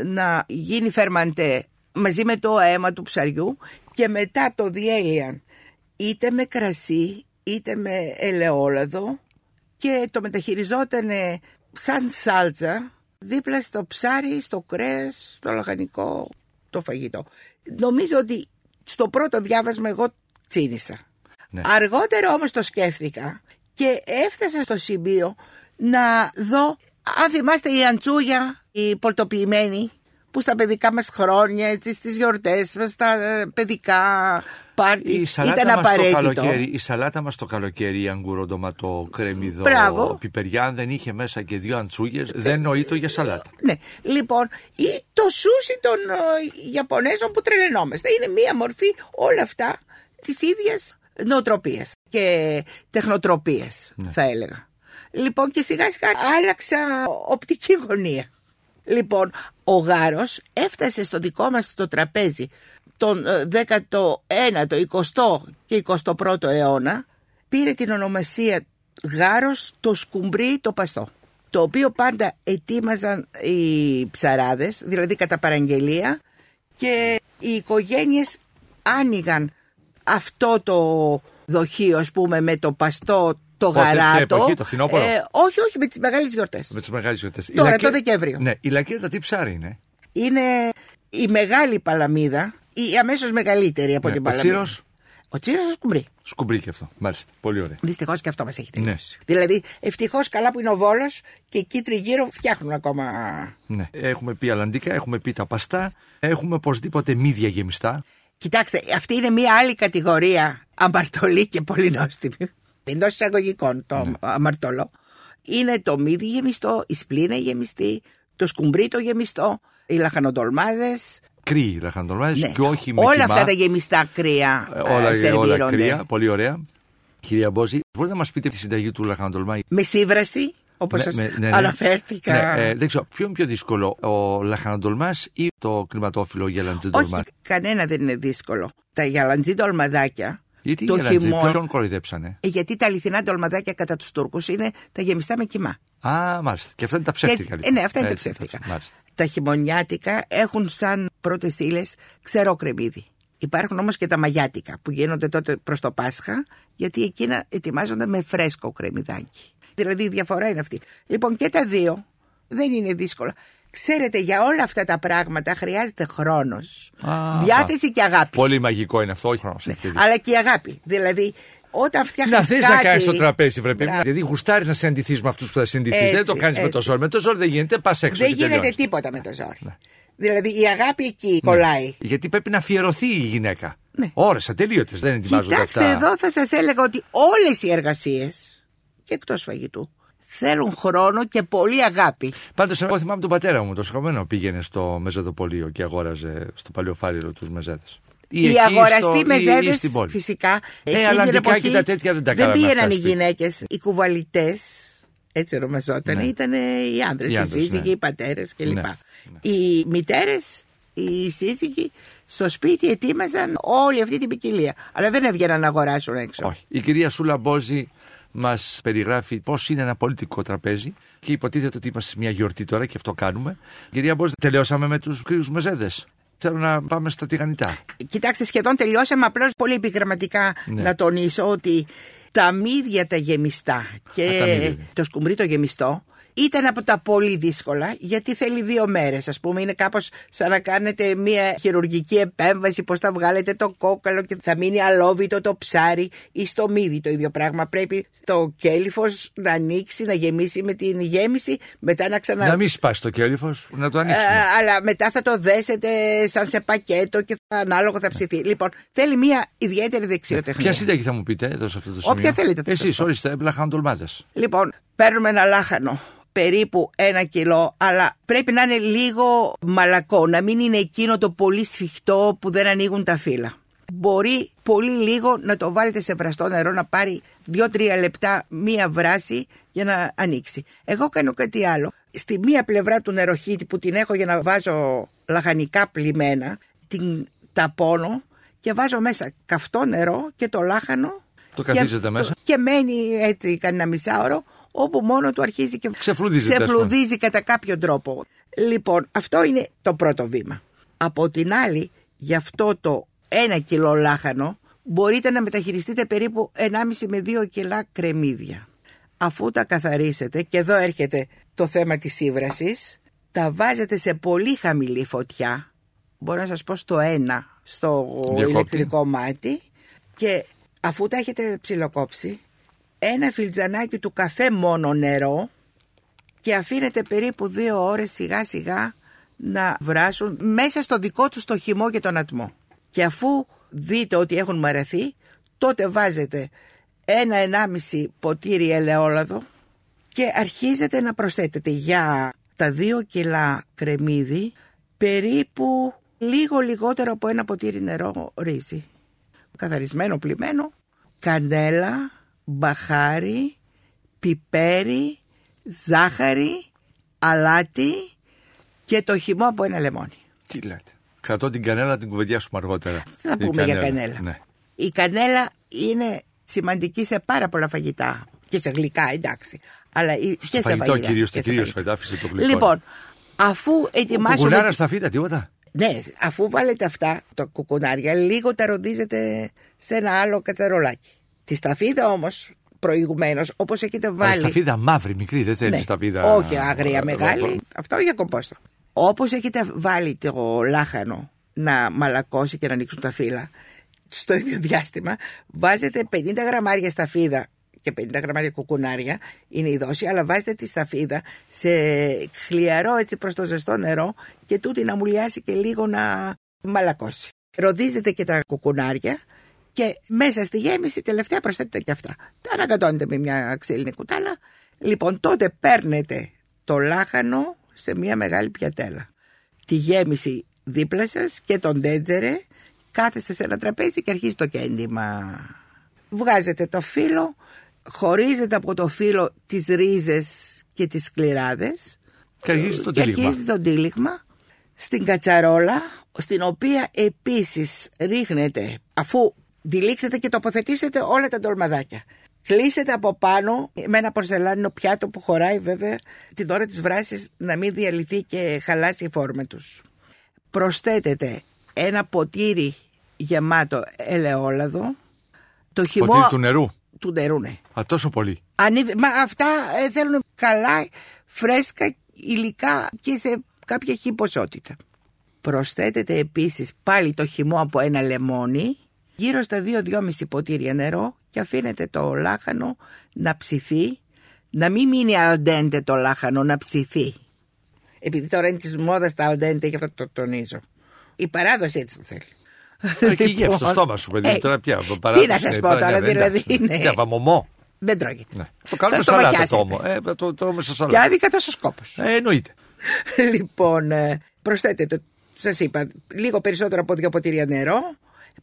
να γίνει φερμαντέ μαζί με το αίμα του ψαριού και μετά το διέλυαν είτε με κρασί είτε με ελαιόλαδο και το μεταχειριζότανε σαν σάλτσα δίπλα στο ψάρι, στο κρέας, στο λαχανικό, το φαγητό. Νομίζω ότι στο πρώτο διάβασμα εγώ τσίνησα. Ναι. Αργότερα όμως το σκέφτηκα και έφτασα στο σημείο να δω, αν θυμάστε, η αντσούγια, η πολτοποιημένη, που στα παιδικά μας χρόνια, έτσι, στις γιορτές μας, στα παιδικά πάρτι, ήταν απαραίτητο. Η σαλάτα μας το καλοκαίρι, η αγκουροντοματό, κρεμμυδό, πιπεριά, αν δεν είχε μέσα και δύο αντσούγες, δεν νοείτο για σαλάτα. Ναι, λοιπόν, ή το σούσι των Ιαπωνέζων που τρελαινόμαστε. Είναι μία μορφή όλα αυτά της ίδιας νοοτροπίας και τεχνοτροπίας, ναι, θα έλεγα. Λοιπόν, και σιγά σιγά άλλαξα οπτική γωνία. Λοιπόν, ο γάρος έφτασε στο δικό μας το τραπέζι τον δέκατο ένατο, εικοστό και εικοστό πρώτο αιώνα. Πήρε την ονομασία γάρος το σκουμπρί το παστό, το οποίο πάντα ετοίμαζαν οι ψαράδες, δηλαδή κατά παραγγελία, και οι οικογένειες άνοιγαν αυτό το δοχείο, ας πούμε, με το παστό, το Πότε, γαράτο, εποχή, το φθινόπωρο. Ε, όχι, όχι, με τις μεγάλες γιορτές. Με τις μεγάλες γιορτές. Τώρα, λακέ... το Δεκέμβριο. Ναι, η λακέρδα τι ψάρι είναι? Είναι η μεγάλη παλαμίδα, η αμέσως μεγαλύτερη από ναι, την παλαμίδα. Ο τσίρος. Ο τσίρος, ο σκουμπρί. Σκουμπρί και αυτό, μάλιστα. Πολύ ωραία. Δυστυχώς και αυτό μας έχει τελειώσει. Ναι. Δηλαδή, ευτυχώς καλά που είναι ο Βόλος και εκεί τριγύρω φτιάχνουν ακόμα. Ναι. Έχουμε πει αλαντικά, έχουμε πει τα παστά, έχουμε οπωσδήποτε μύδια γεμιστά. Κοιτάξτε, αυτή είναι μία άλλη κατηγορία αμαρτωλή και πολυνόστιμη. Εντός εισαγωγικών το mm. αμαρτωλό. Είναι το μύδι γεμιστό, η σπλήνα γεμιστή, το σκουμπρίτο γεμιστό, οι λαχανοτολμάδες. Κρύοι λαχανοτολμάδες, ναι. Και όχι με όλα κοιμά. Αυτά τα γεμιστά κρύα. Ε, όλα, όλα κρύα, πολύ ωραία. Κυρία Μπόζη, μπορείτε να μας πείτε τη συνταγή του λαχανοτολμά? Με σύβραση, όπως ναι, σας ναι, ναι, ναι. αναφέρθηκα. Ναι, ε, δεν ξέρω, ποιο είναι πιο δύσκολο, ο λαχανοτολμάς ή το κλιματόφυλλο γελαντζίντολμα? Όχι, κανένα δεν είναι δύσκολο. Τα γελαντζίντολμαδάκια. Γιατί το χειμώνα. Ποιον κοροϊδέψανε? Ε, γιατί τα αληθινά ντολμαδάκια κατά τους Τούρκους είναι τα γεμιστά με κιμά. Α, μάλιστα. Και αυτά είναι τα ψεύτικα. Λοιπόν. Ε, ναι, αυτά είναι έτσι, τα ψεύτικα. Μάλιστα. Τα χειμωνιάτικα έχουν σαν πρώτες ύλες ξερό κρεμμύδι. Υπάρχουν όμως και τα μαγιάτικα που γίνονται τότε προς το Πάσχα, γιατί εκείνα ετοιμάζονται με φρέσκο κρεμμυδάκι. Δηλαδή η διαφορά είναι αυτή. Λοιπόν, και τα δύο δεν είναι δύσκολα. Ξέρετε, για όλα αυτά τα πράγματα χρειάζεται χρόνος, α, διάθεση α, και αγάπη. Πολύ μαγικό είναι αυτό, όχι χρόνος. Ναι, αλλά και η αγάπη. Δηλαδή, όταν φτιάχνεις. Να θες κάτι... να κάνεις το τραπέζι, πρέπει. Να... Δηλαδή, γουστάρεις να συναντηθείς με αυτούς που θα συναντηθείς. Δεν το κάνεις έτσι. Με το ζόρι. Με το ζόρι δεν γίνεται, πας έξω. Δεν γίνεται τίποτα με το ζόρι. Ναι. Δηλαδή, η αγάπη εκεί ναι. κολλάει. Γιατί πρέπει να αφιερωθεί η γυναίκα. Ναι. Ώρες ατελείωτες δεν ετοιμάζονται αυτά. Κοιτάξτε, εδώ θα σας έλεγα ότι όλες οι εργασίες και εκτός φαγητού. Θέλουν χρόνο και πολύ αγάπη. Πάντως, εγώ θυμάμαι τον πατέρα μου, το σχολείο πήγαινε στο μεζεδοπωλείο και αγόραζε στο Παλαιοφάριλο τους μεζέδες. Οι αγοραστοί μεζέδες, φυσικά. Ναι, αλλά δικά και τα τέτοια δεν τα κάναμε. Δεν πήγαιναν οι γυναίκες, οι κουβαλιτές, έτσι ονομαζόταν, ναι. ήταν οι άντρες, οι, οι σύζυγοι, ναι. οι πατέρες κλπ. Ναι, ναι. Οι μητέρες, οι σύζυγοι. Στο σπίτι ετοίμαζαν όλη αυτή την ποικιλία. Αλλά δεν έβγαιναν να αγοράσουν έξω. Όχι. Η κυρία Σούλα Μπόζη μας περιγράφει πώς είναι ένα πολιτικό τραπέζι και υποτίθεται ότι είμαστε σε μια γιορτή τώρα και αυτό κάνουμε. Κυρία Μπόζη, τελειώσαμε με τους κρύους μεζέδες. Θέλω να πάμε στα τηγανιτά. Κοιτάξτε, σχεδόν τελειώσαμε. Απλώς πολύ επιγραμματικά ναι. να τονίσω ότι τα μύδια τα γεμιστά και Α, τα μύδια. το σκουμπρί το γεμιστό ήταν από τα πολύ δύσκολα, γιατί θέλει δύο μέρες. Ας πούμε, είναι κάπως σαν να κάνετε μια χειρουργική επέμβαση. Πώς θα βγάλετε το κόκαλο και θα μείνει αλόβητο το ψάρι ή στο μύδι το ίδιο πράγμα. Πρέπει το κέλυφος να ανοίξει, να γεμίσει με την γέμιση, μετά να ξανα. Να μην σπάσει το κέλυφος, να το ανοίξει. Αλλά μετά θα το δέσετε σαν σε πακέτο και θα, ανάλογο θα ψηθεί. Λοιπόν, θέλει μια ιδιαίτερη δεξιοτεχνία. Ποια σύνταγη θα μου πείτε εδώ σε αυτό το σημείο? Όποια θέλετε. Εσείς, ορίστε, λαχανοτολμάδες. Λοιπόν, παίρνουμε ένα λάχανο. Περίπου ένα κιλό, αλλά πρέπει να είναι λίγο μαλακό, να μην είναι εκείνο το πολύ σφιχτό που δεν ανοίγουν τα φύλλα. Μπορεί πολύ λίγο να το βάλετε σε βραστό νερό, να πάρει δύο τρία λεπτά μία βράση για να ανοίξει. Εγώ κάνω κάτι άλλο. Στη μία πλευρά του νεροχύτη που την έχω για να βάζω λαχανικά πλημμένα, την ταπώνω και βάζω μέσα καυτό νερό και το λάχανο. Το καθίζεται μέσα. Και μένει έτσι κανένα μισάωρο. Όπου μόνο του αρχίζει και ξεφλουδίζει, ξεφλουδίζει κατά κάποιο τρόπο. Λοιπόν, αυτό είναι το πρώτο βήμα. Από την άλλη, γι' αυτό το ένα κιλό λάχανο μπορείτε να μεταχειριστείτε περίπου ενάμιση με δύο κιλά κρεμμύδια. Αφού τα καθαρίσετε, και εδώ έρχεται το θέμα της σύβρασης, τα βάζετε σε πολύ χαμηλή φωτιά, μπορώ να σας πω στο ένα, στο Διακόπτη. ηλεκτρικό μάτι, και αφού τα έχετε ψιλοκόψει, ένα φιλτζανάκι του καφέ μόνο νερό και αφήνετε περίπου δύο ώρες σιγά σιγά να βράσουν μέσα στο δικό τους το χυμό και τον ατμό. Και αφού δείτε ότι έχουν μαραθεί, τότε βάζετε ένα ενάμιση ποτήρι ελαιόλαδο και αρχίζετε να προσθέτετε για τα δύο κιλά κρεμμύδι περίπου λίγο λιγότερο από ένα ποτήρι νερό ρύζι. Καθαρισμένο, πλυμμένο, κανέλα, μπαχάρι, πιπέρι, ζάχαρη, αλάτι και το χυμό από ένα λεμόνι. Τι λέτε? Κρατώ την κανέλα, την κουβεντιάσουμε αργότερα. Θα πούμε κανέλα. για κανέλα. Ναι. Η κανέλα είναι σημαντική σε πάρα πολλά φαγητά και σε γλυκά, εντάξει. Αλλά στο και φαγητό, σε φαγητό κυρίως, και κυρίως φαγητά. Άφησε το γλυκό. Λοιπόν, αφού ετοιμάσουμε... Κουκουνάρα στα φύτα, τίποτα. Ναι, αφού βάλετε αυτά τα κουκουνάρια, λίγο τα ροδίζετε σε ένα άλλο κατσαρολάκι. Τη σταφίδα όμως προηγουμένως, όπως έχετε βάλει. Σταφίδα μαύρη, μικρή, δεν θέλει ναι. σταφίδα. Όχι, άγρια, α, μεγάλη. Α, αυτό για κομπόστο. Όπως έχετε βάλει το λάχανο να μαλακώσει και να ανοίξουν τα φύλλα, στο ίδιο διάστημα βάζετε πενήντα γραμμάρια σταφίδα και πενήντα γραμμάρια κουκουνάρια, είναι η δόση, αλλά βάζετε τη σταφίδα σε χλιαρό έτσι προς το ζεστό νερό και τούτη να μουλιάσει και λίγο να μαλακώσει. ροδίζετε και τα κουκουνάρια και μέσα στη γέμιση τελευταία προσθέτετε και αυτά. Τα ανακατώνετε με μια ξύλινη κουτάλα. Λοιπόν, τότε παίρνετε το λάχανο σε μια μεγάλη πιατέλα. Τη γέμιση δίπλα σας και τον ντέτζερε, κάθεστε σε ένα τραπέζι και αρχίζει το κέντημα. Βγάζετε το φύλλο, χωρίζετε από το φύλλο τις ρίζες και τις σκληράδες και αρχίζει το τύλιγμα. Το τύλιγμα στην κατσαρόλα, στην οποία επίσης ρίχνετε, αφού τυλίξετε και τοποθετήσετε όλα τα ντολμαδάκια. Κλείσετε από πάνω με ένα πορσελάνινο πιάτο που χωράει βέβαια την ώρα της βράσης να μην διαλυθεί και χαλάσει η φόρμα τους. Προσθέτετε ένα ποτήρι γεμάτο ελαιόλαδο. Το χυμό... Ποτήρι του νερού. Του νερού, ναι. Α, τόσο πολύ. Ανή... Μα αυτά ε, θέλουν καλά, φρέσκα υλικά και σε κάποια χυ ποσότητα. Προσθέτετε επίσης πάλι το χυμό από ένα λεμόνι, γύρω στα δύο με δυόμισι ποτήρια νερό και αφήνετε το λάχανο να ψηθεί, να μην μείνει αλντέντε το λάχανο, να ψηθεί. Επειδή τώρα είναι της μόδας τα αλντέντε, γι' αυτό το τονίζω. Η παράδοση έτσι το θέλει. Εκεί γεύει στο στόμα σου, παιδί. Τώρα πια. Τι να σας πω τώρα, δηλαδή. Για βαμωμό. Δεν τρώγεται. Το κάνουμε σαλάτα το όμο. Το τρώμε σε σαλάτα. Και άδικα τόσο σκόπος. Εννοείται. Λοιπόν, προσθέτετε, σας είπα, λίγο περισσότερο από δύο ποτήρια νερό.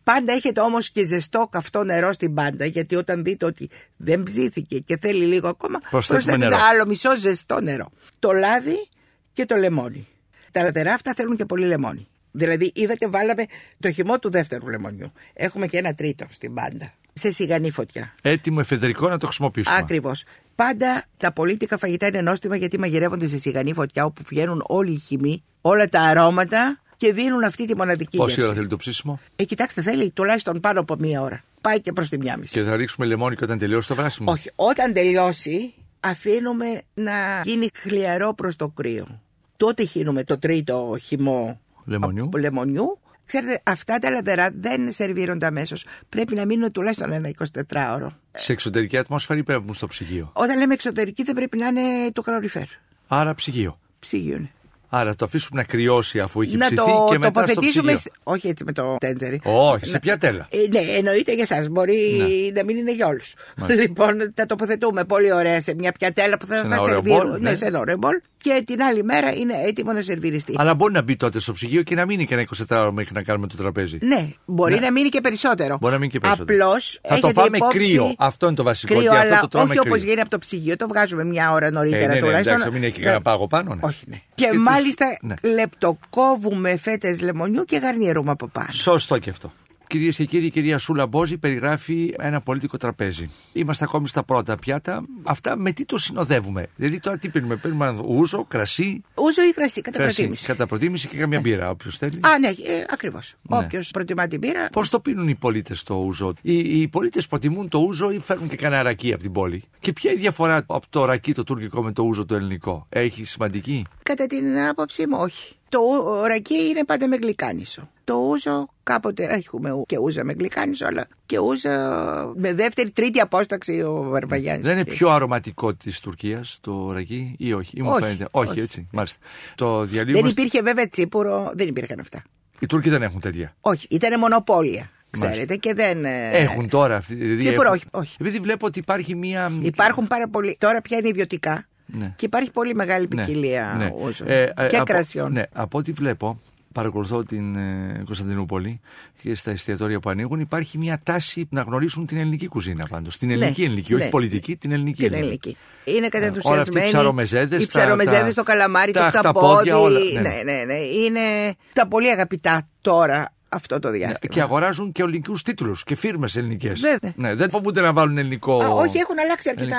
Πάντα έχετε όμως και ζεστό καυτό νερό στην πάντα, γιατί όταν δείτε ότι δεν ψήθηκε και θέλει λίγο ακόμα, προσθέτετε άλλο μισό ζεστό νερό. Το λάδι και το λεμόνι. Τα λαδερά αυτά θέλουν και πολύ λεμόνι. Δηλαδή, είδατε, βάλαμε το χυμό του δεύτερου λεμονιού. Έχουμε και ένα τρίτο στην πάντα. Σε σιγανή φωτιά. Έτοιμο εφεδρικό να το χρησιμοποιήσουμε. Ακριβώς. Πάντα τα πολίτικα φαγητά είναι νόστιμα γιατί μαγειρεύονται σε σιγανή φωτιά, όπου βγαίνουν όλοι οι χυμοί, όλα τα αρώματα και δίνουν αυτή τη μοναδική γεύση. Πόση ώρα θέλει το ψήσιμο? Ε, κοιτάξτε, θέλει τουλάχιστον πάνω από μία ώρα. Πάει και προς τη μία μισή. Και θα ρίξουμε λεμόνι και όταν τελειώσει το βράσιμο. Όχι, όταν τελειώσει, αφήνουμε να γίνει χλιαρό προς το κρύο. Τότε χύνουμε το τρίτο χυμό. Λεμονιού. λεμονιού. Ξέρετε, αυτά τα λαδερά δεν σερβίρονται αμέσως. Πρέπει να μείνουν τουλάχιστον ένα εικοσιτετράωρο. Σε εξωτερική ατμόσφαιρα ή πρέπει να στο ψυγείο? Όταν λέμε εξωτερική, δεν πρέπει να είναι το καλοριφέρ. Άρα ψυγείο. Ψυγείο, ναι. Άρα το αφήσουμε να κρυώσει αφού έχει να ψηθεί το, και μετά στο ψυγείο. Σ... Όχι έτσι με το τέντζερι. Όχι, σε πιατέλα. Ναι, εννοείται για εσάς. Μπορεί ναι. να μην είναι για όλους. Λοιπόν, τα τοποθετούμε πολύ ωραία σε μια πιατέλα που θα, θα σερβίρουν. Ναι. ναι, σε ένα ωραίο μπολ. Και την άλλη μέρα είναι έτοιμο να σερβιριστεί. Αλλά μπορεί να μπει τότε στο ψυγείο και να μείνει και ένα εικοσιτετράωρο μέχρι να κάνουμε το τραπέζι. Ναι, μπορεί ναι. να μείνει και περισσότερο. Μπορεί να μείνει και περισσότερο. Απλώς θα το φάμε υπόψη... κρύο. Αυτό είναι το βασικό. Κρύο, αλλά όχι όπως γίνει από το ψυγείο. Το βγάζουμε μια ώρα νωρίτερα τουλάχιστον. Εντάξει, μην έχει κανένα πάγο πάνω. Όχι, ναι. Και μάλιστα ναι. λεπτοκόβουμε φέτες λεμονιού και γαρνιερούμε από πάνω. Σωστό και αυτό. Κυρίες και κύριοι, η κυρία Σούλα Μπόζη περιγράφει ένα πολίτικο τραπέζι. Είμαστε ακόμη στα πρώτα πιάτα. Αυτά με τι το συνοδεύουμε? Δηλαδή τώρα τι παίρνουμε? Παίρνουμε ούζο, κρασί. Ούζο ή κρασί, κατά κρασί, προτίμηση. Κατά προτίμηση και καμία μπύρα, όποιος θέλει. Α, ναι, ε, ακριβώς. Ναι. Όποιος προτιμά την μπύρα. Πώς το πίνουν οι πολίτες το ούζο? Οι, οι πολίτες προτιμούν το ούζο ή φέρνουν και κανένα ρακί από την πόλη? Και ποια είναι η διαφορά από το ρακί το τουρκικό με το ούζο το ελληνικό? Έχει σημαντική? Κατά την άποψή μου, όχι. Το ρακί είναι πάντα με γλυκάνισο. Το ούζο κάποτε έχουμε και ούζα με γλυκάνισο, αλλά και ούζα με δεύτερη, τρίτη απόσταξη ο Βαρβαγιάννης. Δεν είναι πιο αρωματικό της Τουρκίας το ρακί ή όχι? Ή μου όχι, φαίνεται. Όχι, όχι, έτσι. Μάλιστα. Το διαλύουμε... Δεν υπήρχε βέβαια τσίπουρο, δεν υπήρχαν αυτά. Οι Τούρκοι δεν έχουν τέτοια. Όχι, ήταν μονοπόλια. Ξέρετε, μάλιστα. Και δεν. Έχουν τώρα αυτή. Δηλαδή τσίπουρο, έχουν... όχι, όχι. Επειδή βλέπω ότι υπάρχει μία. Υπάρχουν πάρα πολλοί. Τώρα πια είναι ιδιωτικά. Ναι. Και υπάρχει πολύ μεγάλη ποικιλία ναι, ναι. Ε, και από, κρασιών. Ναι, από ό,τι βλέπω, παρακολουθώ την ε, Κωνσταντινούπολη και στα εστιατόρια που ανοίγουν, υπάρχει μια τάση να γνωρίσουν την ελληνική κουζίνα πάντως. Την ελληνική ναι, ελληνική, ναι. όχι πολιτική, την ελληνική. Την ελληνική. Είναι κατενθουσιασμένοι. Οι ψαρομεζέδες, τα, το καλαμάρι, τα, το χταπόδι. Ναι, ναι. Ναι, ναι, ναι. Είναι τα πολύ αγαπητά τώρα. Αυτό το διάστημα. Και αγοράζουν και ελληνικούς τίτλους και φίρμες ελληνικές. Ναι, δεν φοβούνται να βάλουν ελληνικό. Α, όχι, έχουν αλλάξει αρκετά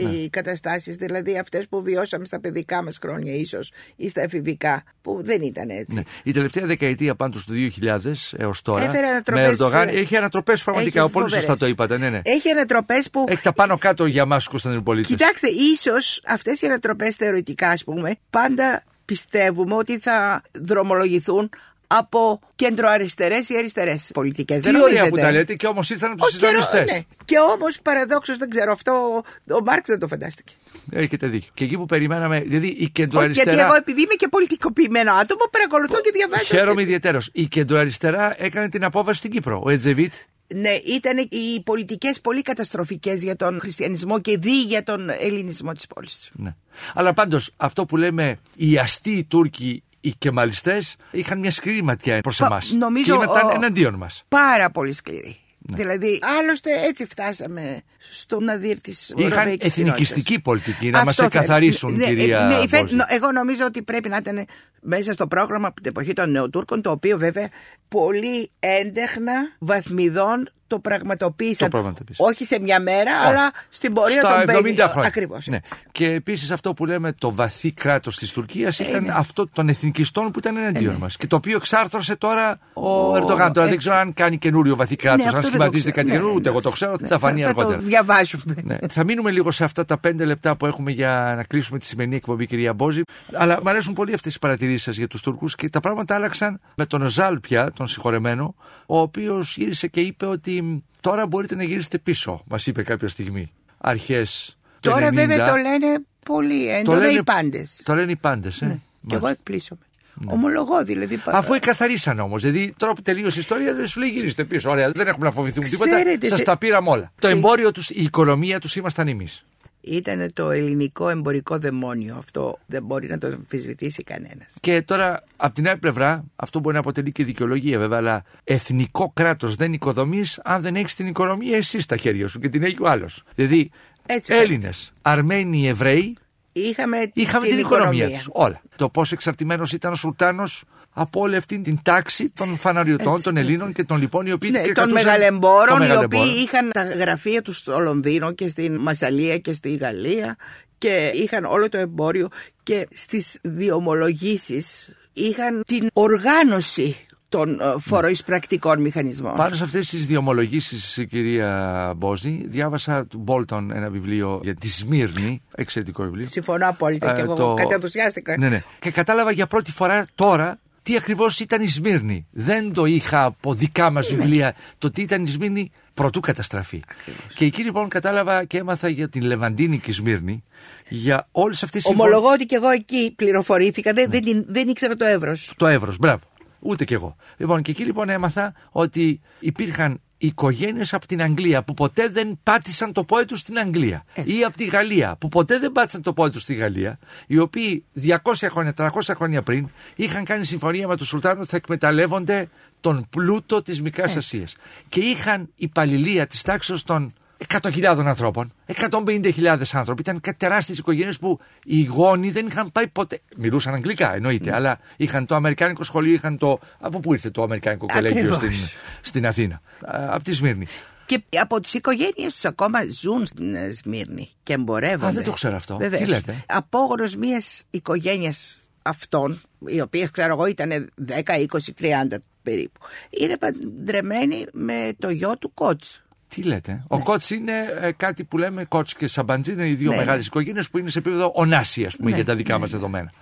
οι ναι. καταστάσεις, δηλαδή αυτές που βιώσαμε στα παιδικά μας χρόνια, ίσως ή στα εφηβικά, που δεν ήταν έτσι. Ναι. Η τελευταία δεκαετία πάντως του δύο χιλιάδες έως τώρα. Έφερε ανατροπές. Με Ερντογάν έχει ανατροπές πραγματικά. Έχει πολύ σωστά το είπατε. Ναι, ναι. Έχει ανατροπές που. Έχει τα πάνω κάτω για εμάς τους Κωνσταντινουπολίτες. Κοιτάξτε, ίσως αυτές οι ανατροπές θεωρητικά, ας πούμε, πάντα πιστεύουμε ότι θα δρομολογηθούν από κεντροαριστερές ή αριστερές πολιτικές. Τι ωραία που τα λέτε, και όμως ήρθαν από τους συντονιστές. Ναι. Και όμως παραδόξως, δεν ξέρω, αυτό ο Μάρξ δεν το φαντάστηκε. Έχετε δίκιο. Και εκεί που περιμέναμε, δηλαδή η κεντροαριστερά. Όχι, γιατί εγώ, επειδή είμαι και πολιτικοποιημένο άτομο, παρακολουθώ και διαβάζω. Χαίρομαι ιδιαίτερος. Η κεντροαριστερά έκανε την απόβαση στην Κύπρο. Ο Ετζεβίτ. Ναι, ήταν οι πολιτικές πολύ καταστροφικές για τον χριστιανισμό και δι για τον ελληνισμό της πόλης. Ναι. Αλλά πάντως αυτό που λέμε οι αστείοι Τούρκοι, οι κεμαλιστές, είχαν μια σκληρή ματιά προς εμάς. Νομίζω ότι ήμασταν εναντίον μας. Πάρα πολύ σκληρή. Ναι. Δηλαδή, άλλωστε έτσι φτάσαμε στον αδύρ της Ευρωπαϊκής κοινότητας. Είχαν εθνικιστική πολιτική, να μας εκαθαρίσουν, ναι, κυρία ναι, ναι, Μπόζη. Εγώ νομίζω ότι πρέπει να ήταν μέσα στο πρόγραμμα από την εποχή των Νεοτούρκων, το οποίο βέβαια πολύ έντεχνα βαθμιδών το πραγματοποίησαν. Το όχι σε μια μέρα, oh. αλλά στην πορεία στα των πέντε. Ακριβώς. Ναι. Και επίσης αυτό που λέμε το βαθύ κράτος της Τουρκίας ήταν είναι. αυτό των εθνικιστών που ήταν εναντίον είναι. μας. Και το οποίο εξάρθρωσε τώρα ο, ο... Ερντογάν. Τώρα δεν ξέρω αν κάνει καινούριο βαθύ κράτος, ναι, αν σχηματίζεται κάτι καινούριο, ούτε εγώ το ξέρω, ναι, θα φανεί θα, αργότερα. Θα το διαβάζουμε. Ναι. Θα μείνουμε λίγο σε αυτά τα πέντε λεπτά που έχουμε για να κλείσουμε τη σημερινή εκπομπή, κυρία Μπόζη. Αλλά μου αρέσουν πολύ αυτές οι παρατηρήσεις σας για τους Τούρκους και τα πράγματα άλλαξαν με τον Ζάλ πια, τον συγχωρεμένο, ο οποίος γύρισε και είπε ότι. Τώρα μπορείτε να γυρίσετε πίσω, μας είπε κάποια στιγμή. Αρχές του ενενήντα. Τώρα βέβαια το λένε πολύ έντονα οι πάντες. Το λένε οι πάντες, ε. Ναι. Και εγώ εκπλήσωμαι. Ναι. Ομολογώ δηλαδή. Παρά... Αφού εκαθαρίσαν όμως. Δηλαδή τώρα που τελείωσε η ιστορία δεν σου λέει γυρίστε πίσω. Ωραία, δεν έχουμε να φοβηθούμε τίποτα. Σας σε... τα πήραμε όλα. Το εμπόριο τους, η οικονομία τους ήμασταν εμείς. Ήταν το ελληνικό εμπορικό δαιμόνιο. Αυτό δεν μπορεί να το αμφισβητήσει κανένας. Και τώρα, από την άλλη πλευρά, αυτό μπορεί να αποτελεί και δικαιολογία βέβαια, αλλά εθνικό κράτος δεν οικοδομείς αν δεν έχεις την οικονομία εσύ στα χέρια σου και την έχει ο άλλος. Δηλαδή, έτσι, Έλληνες, Αρμένοι, Εβραίοι, είχαμε, είχαμε την, την οικονομία, οικονομία τους. Όλα. Το πόσο εξαρτημένος ήταν ο Σουλτάνος από όλη αυτή την τάξη των φαναριωτών, έτσι, των Ελλήνων, έτσι, και των λοιπόν οι οποίοι ναι, και των μεγαλεμπόρων, οι οποίοι είχαν τα γραφεία τους στο Λονδίνο και στην Μασσαλία και στη Γαλλία και είχαν όλο το εμπόριο και στις διομολογήσεις είχαν την οργάνωση των φοροεισπρακτικών μηχανισμών. Πάνω σε αυτές τις διομολογήσεις, κυρία Μπόζη, διάβασα του Μπόλτον ένα βιβλίο για τη Σμύρνη, εξαιρετικό βιβλίο. Συμφωνώ απόλυτα, ε, και εγώ το... καταδουσιάστηκα. Ναι, ναι. Και κατάλαβα για πρώτη φορά τώρα τι ακριβώς ήταν η Σμύρνη. Δεν το είχα από δικά μας βιβλία, ναι, το τι ήταν η Σμύρνη πρωτού καταστραφεί. Ακριβώς. Και εκεί λοιπόν κατάλαβα και έμαθα για την Λεβαντίνικη Σμύρνη, για όλες αυτές τις... Ομολογώ συμφων... ότι και εγώ εκεί πληροφορήθηκα, δεν, ναι. δεν, δεν ήξερα το εύρος. Το εύρος, μπράβο. Ούτε κι εγώ. Λοιπόν, και εκεί λοιπόν έμαθα ότι υπήρχαν οικογένειες από την Αγγλία που ποτέ δεν πάτησαν το πόδι τους στην Αγγλία, έτσι, ή από τη Γαλλία που ποτέ δεν πάτησαν το πόδι τους στη Γαλλία, οι οποίοι διακόσια χρόνια, τριακόσια χρόνια πριν είχαν κάνει συμφωνία με τον Σουλτάνο ότι θα εκμεταλλεύονται τον πλούτο της Μικράς Ασίας. Και είχαν υπαλληλία της τάξης των εκατό χιλιάδες ανθρώπων, εκατόν πενήντα χιλιάδες άνθρωποι. Ήταν κάτι τεράστιες οικογένειες που οι γόνοι δεν είχαν πάει ποτέ. Μιλούσαν αγγλικά, εννοείται, mm. αλλά είχαν το αμερικάνικο σχολείο, είχαν το. Από πού ήρθε το αμερικάνικο κολέγιο στην, στην Αθήνα, από τη Σμύρνη. Και από τις οικογένειες τους ακόμα ζουν στην Σμύρνη και εμπορεύονται. Α, δεν το ξέρω αυτό. Βεβαίως. Τι λέτε. Απόγονος μιας οικογένειας αυτών, οι οποίες ξέρω εγώ ήταν δέκα, είκοσι, τριάντα περίπου, είναι παντρεμένοι με το γιο του Κότς. Τι λέτε. Ο ναι. Κότς είναι ε, κάτι που λέμε Κότς και Σαμπαντζή, είναι οι δύο ναι. μεγάλες οικογένειες που είναι σε επίπεδο ονάση, ας πούμε, ναι, για τα δικά ναι. μας δεδομένα.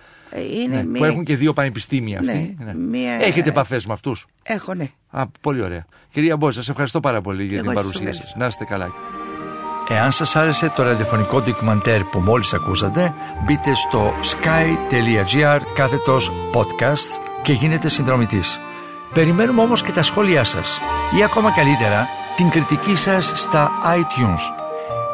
Είναι ναι, μία... Που έχουν και δύο πανεπιστήμια αυτοί. Ναι, ναι. Μία... Έχετε επαφές με αυτούς. Έχω, ναι. Α, πολύ ωραία. Κυρία Μπόζη, σας ευχαριστώ πάρα πολύ για Εγώ την παρουσία σας. Να είστε καλά. Εάν σας άρεσε το ραδιοφωνικό ντοκιμαντέρ που μόλις ακούσατε, μπείτε στο sky.gr κάθετος podcast και γίνετε συνδρομητής. Περιμένουμε όμως και τα σχόλιά σας ή ακόμα καλύτερα την κριτική σας στα iTunes.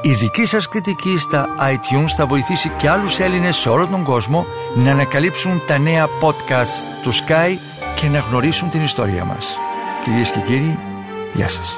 Η δική σας κριτική στα iTunes θα βοηθήσει και άλλους Έλληνες σε όλο τον κόσμο να ανακαλύψουν τα νέα podcasts του Sky και να γνωρίσουν την ιστορία μας. Κυρίες και κύριοι, γεια σας.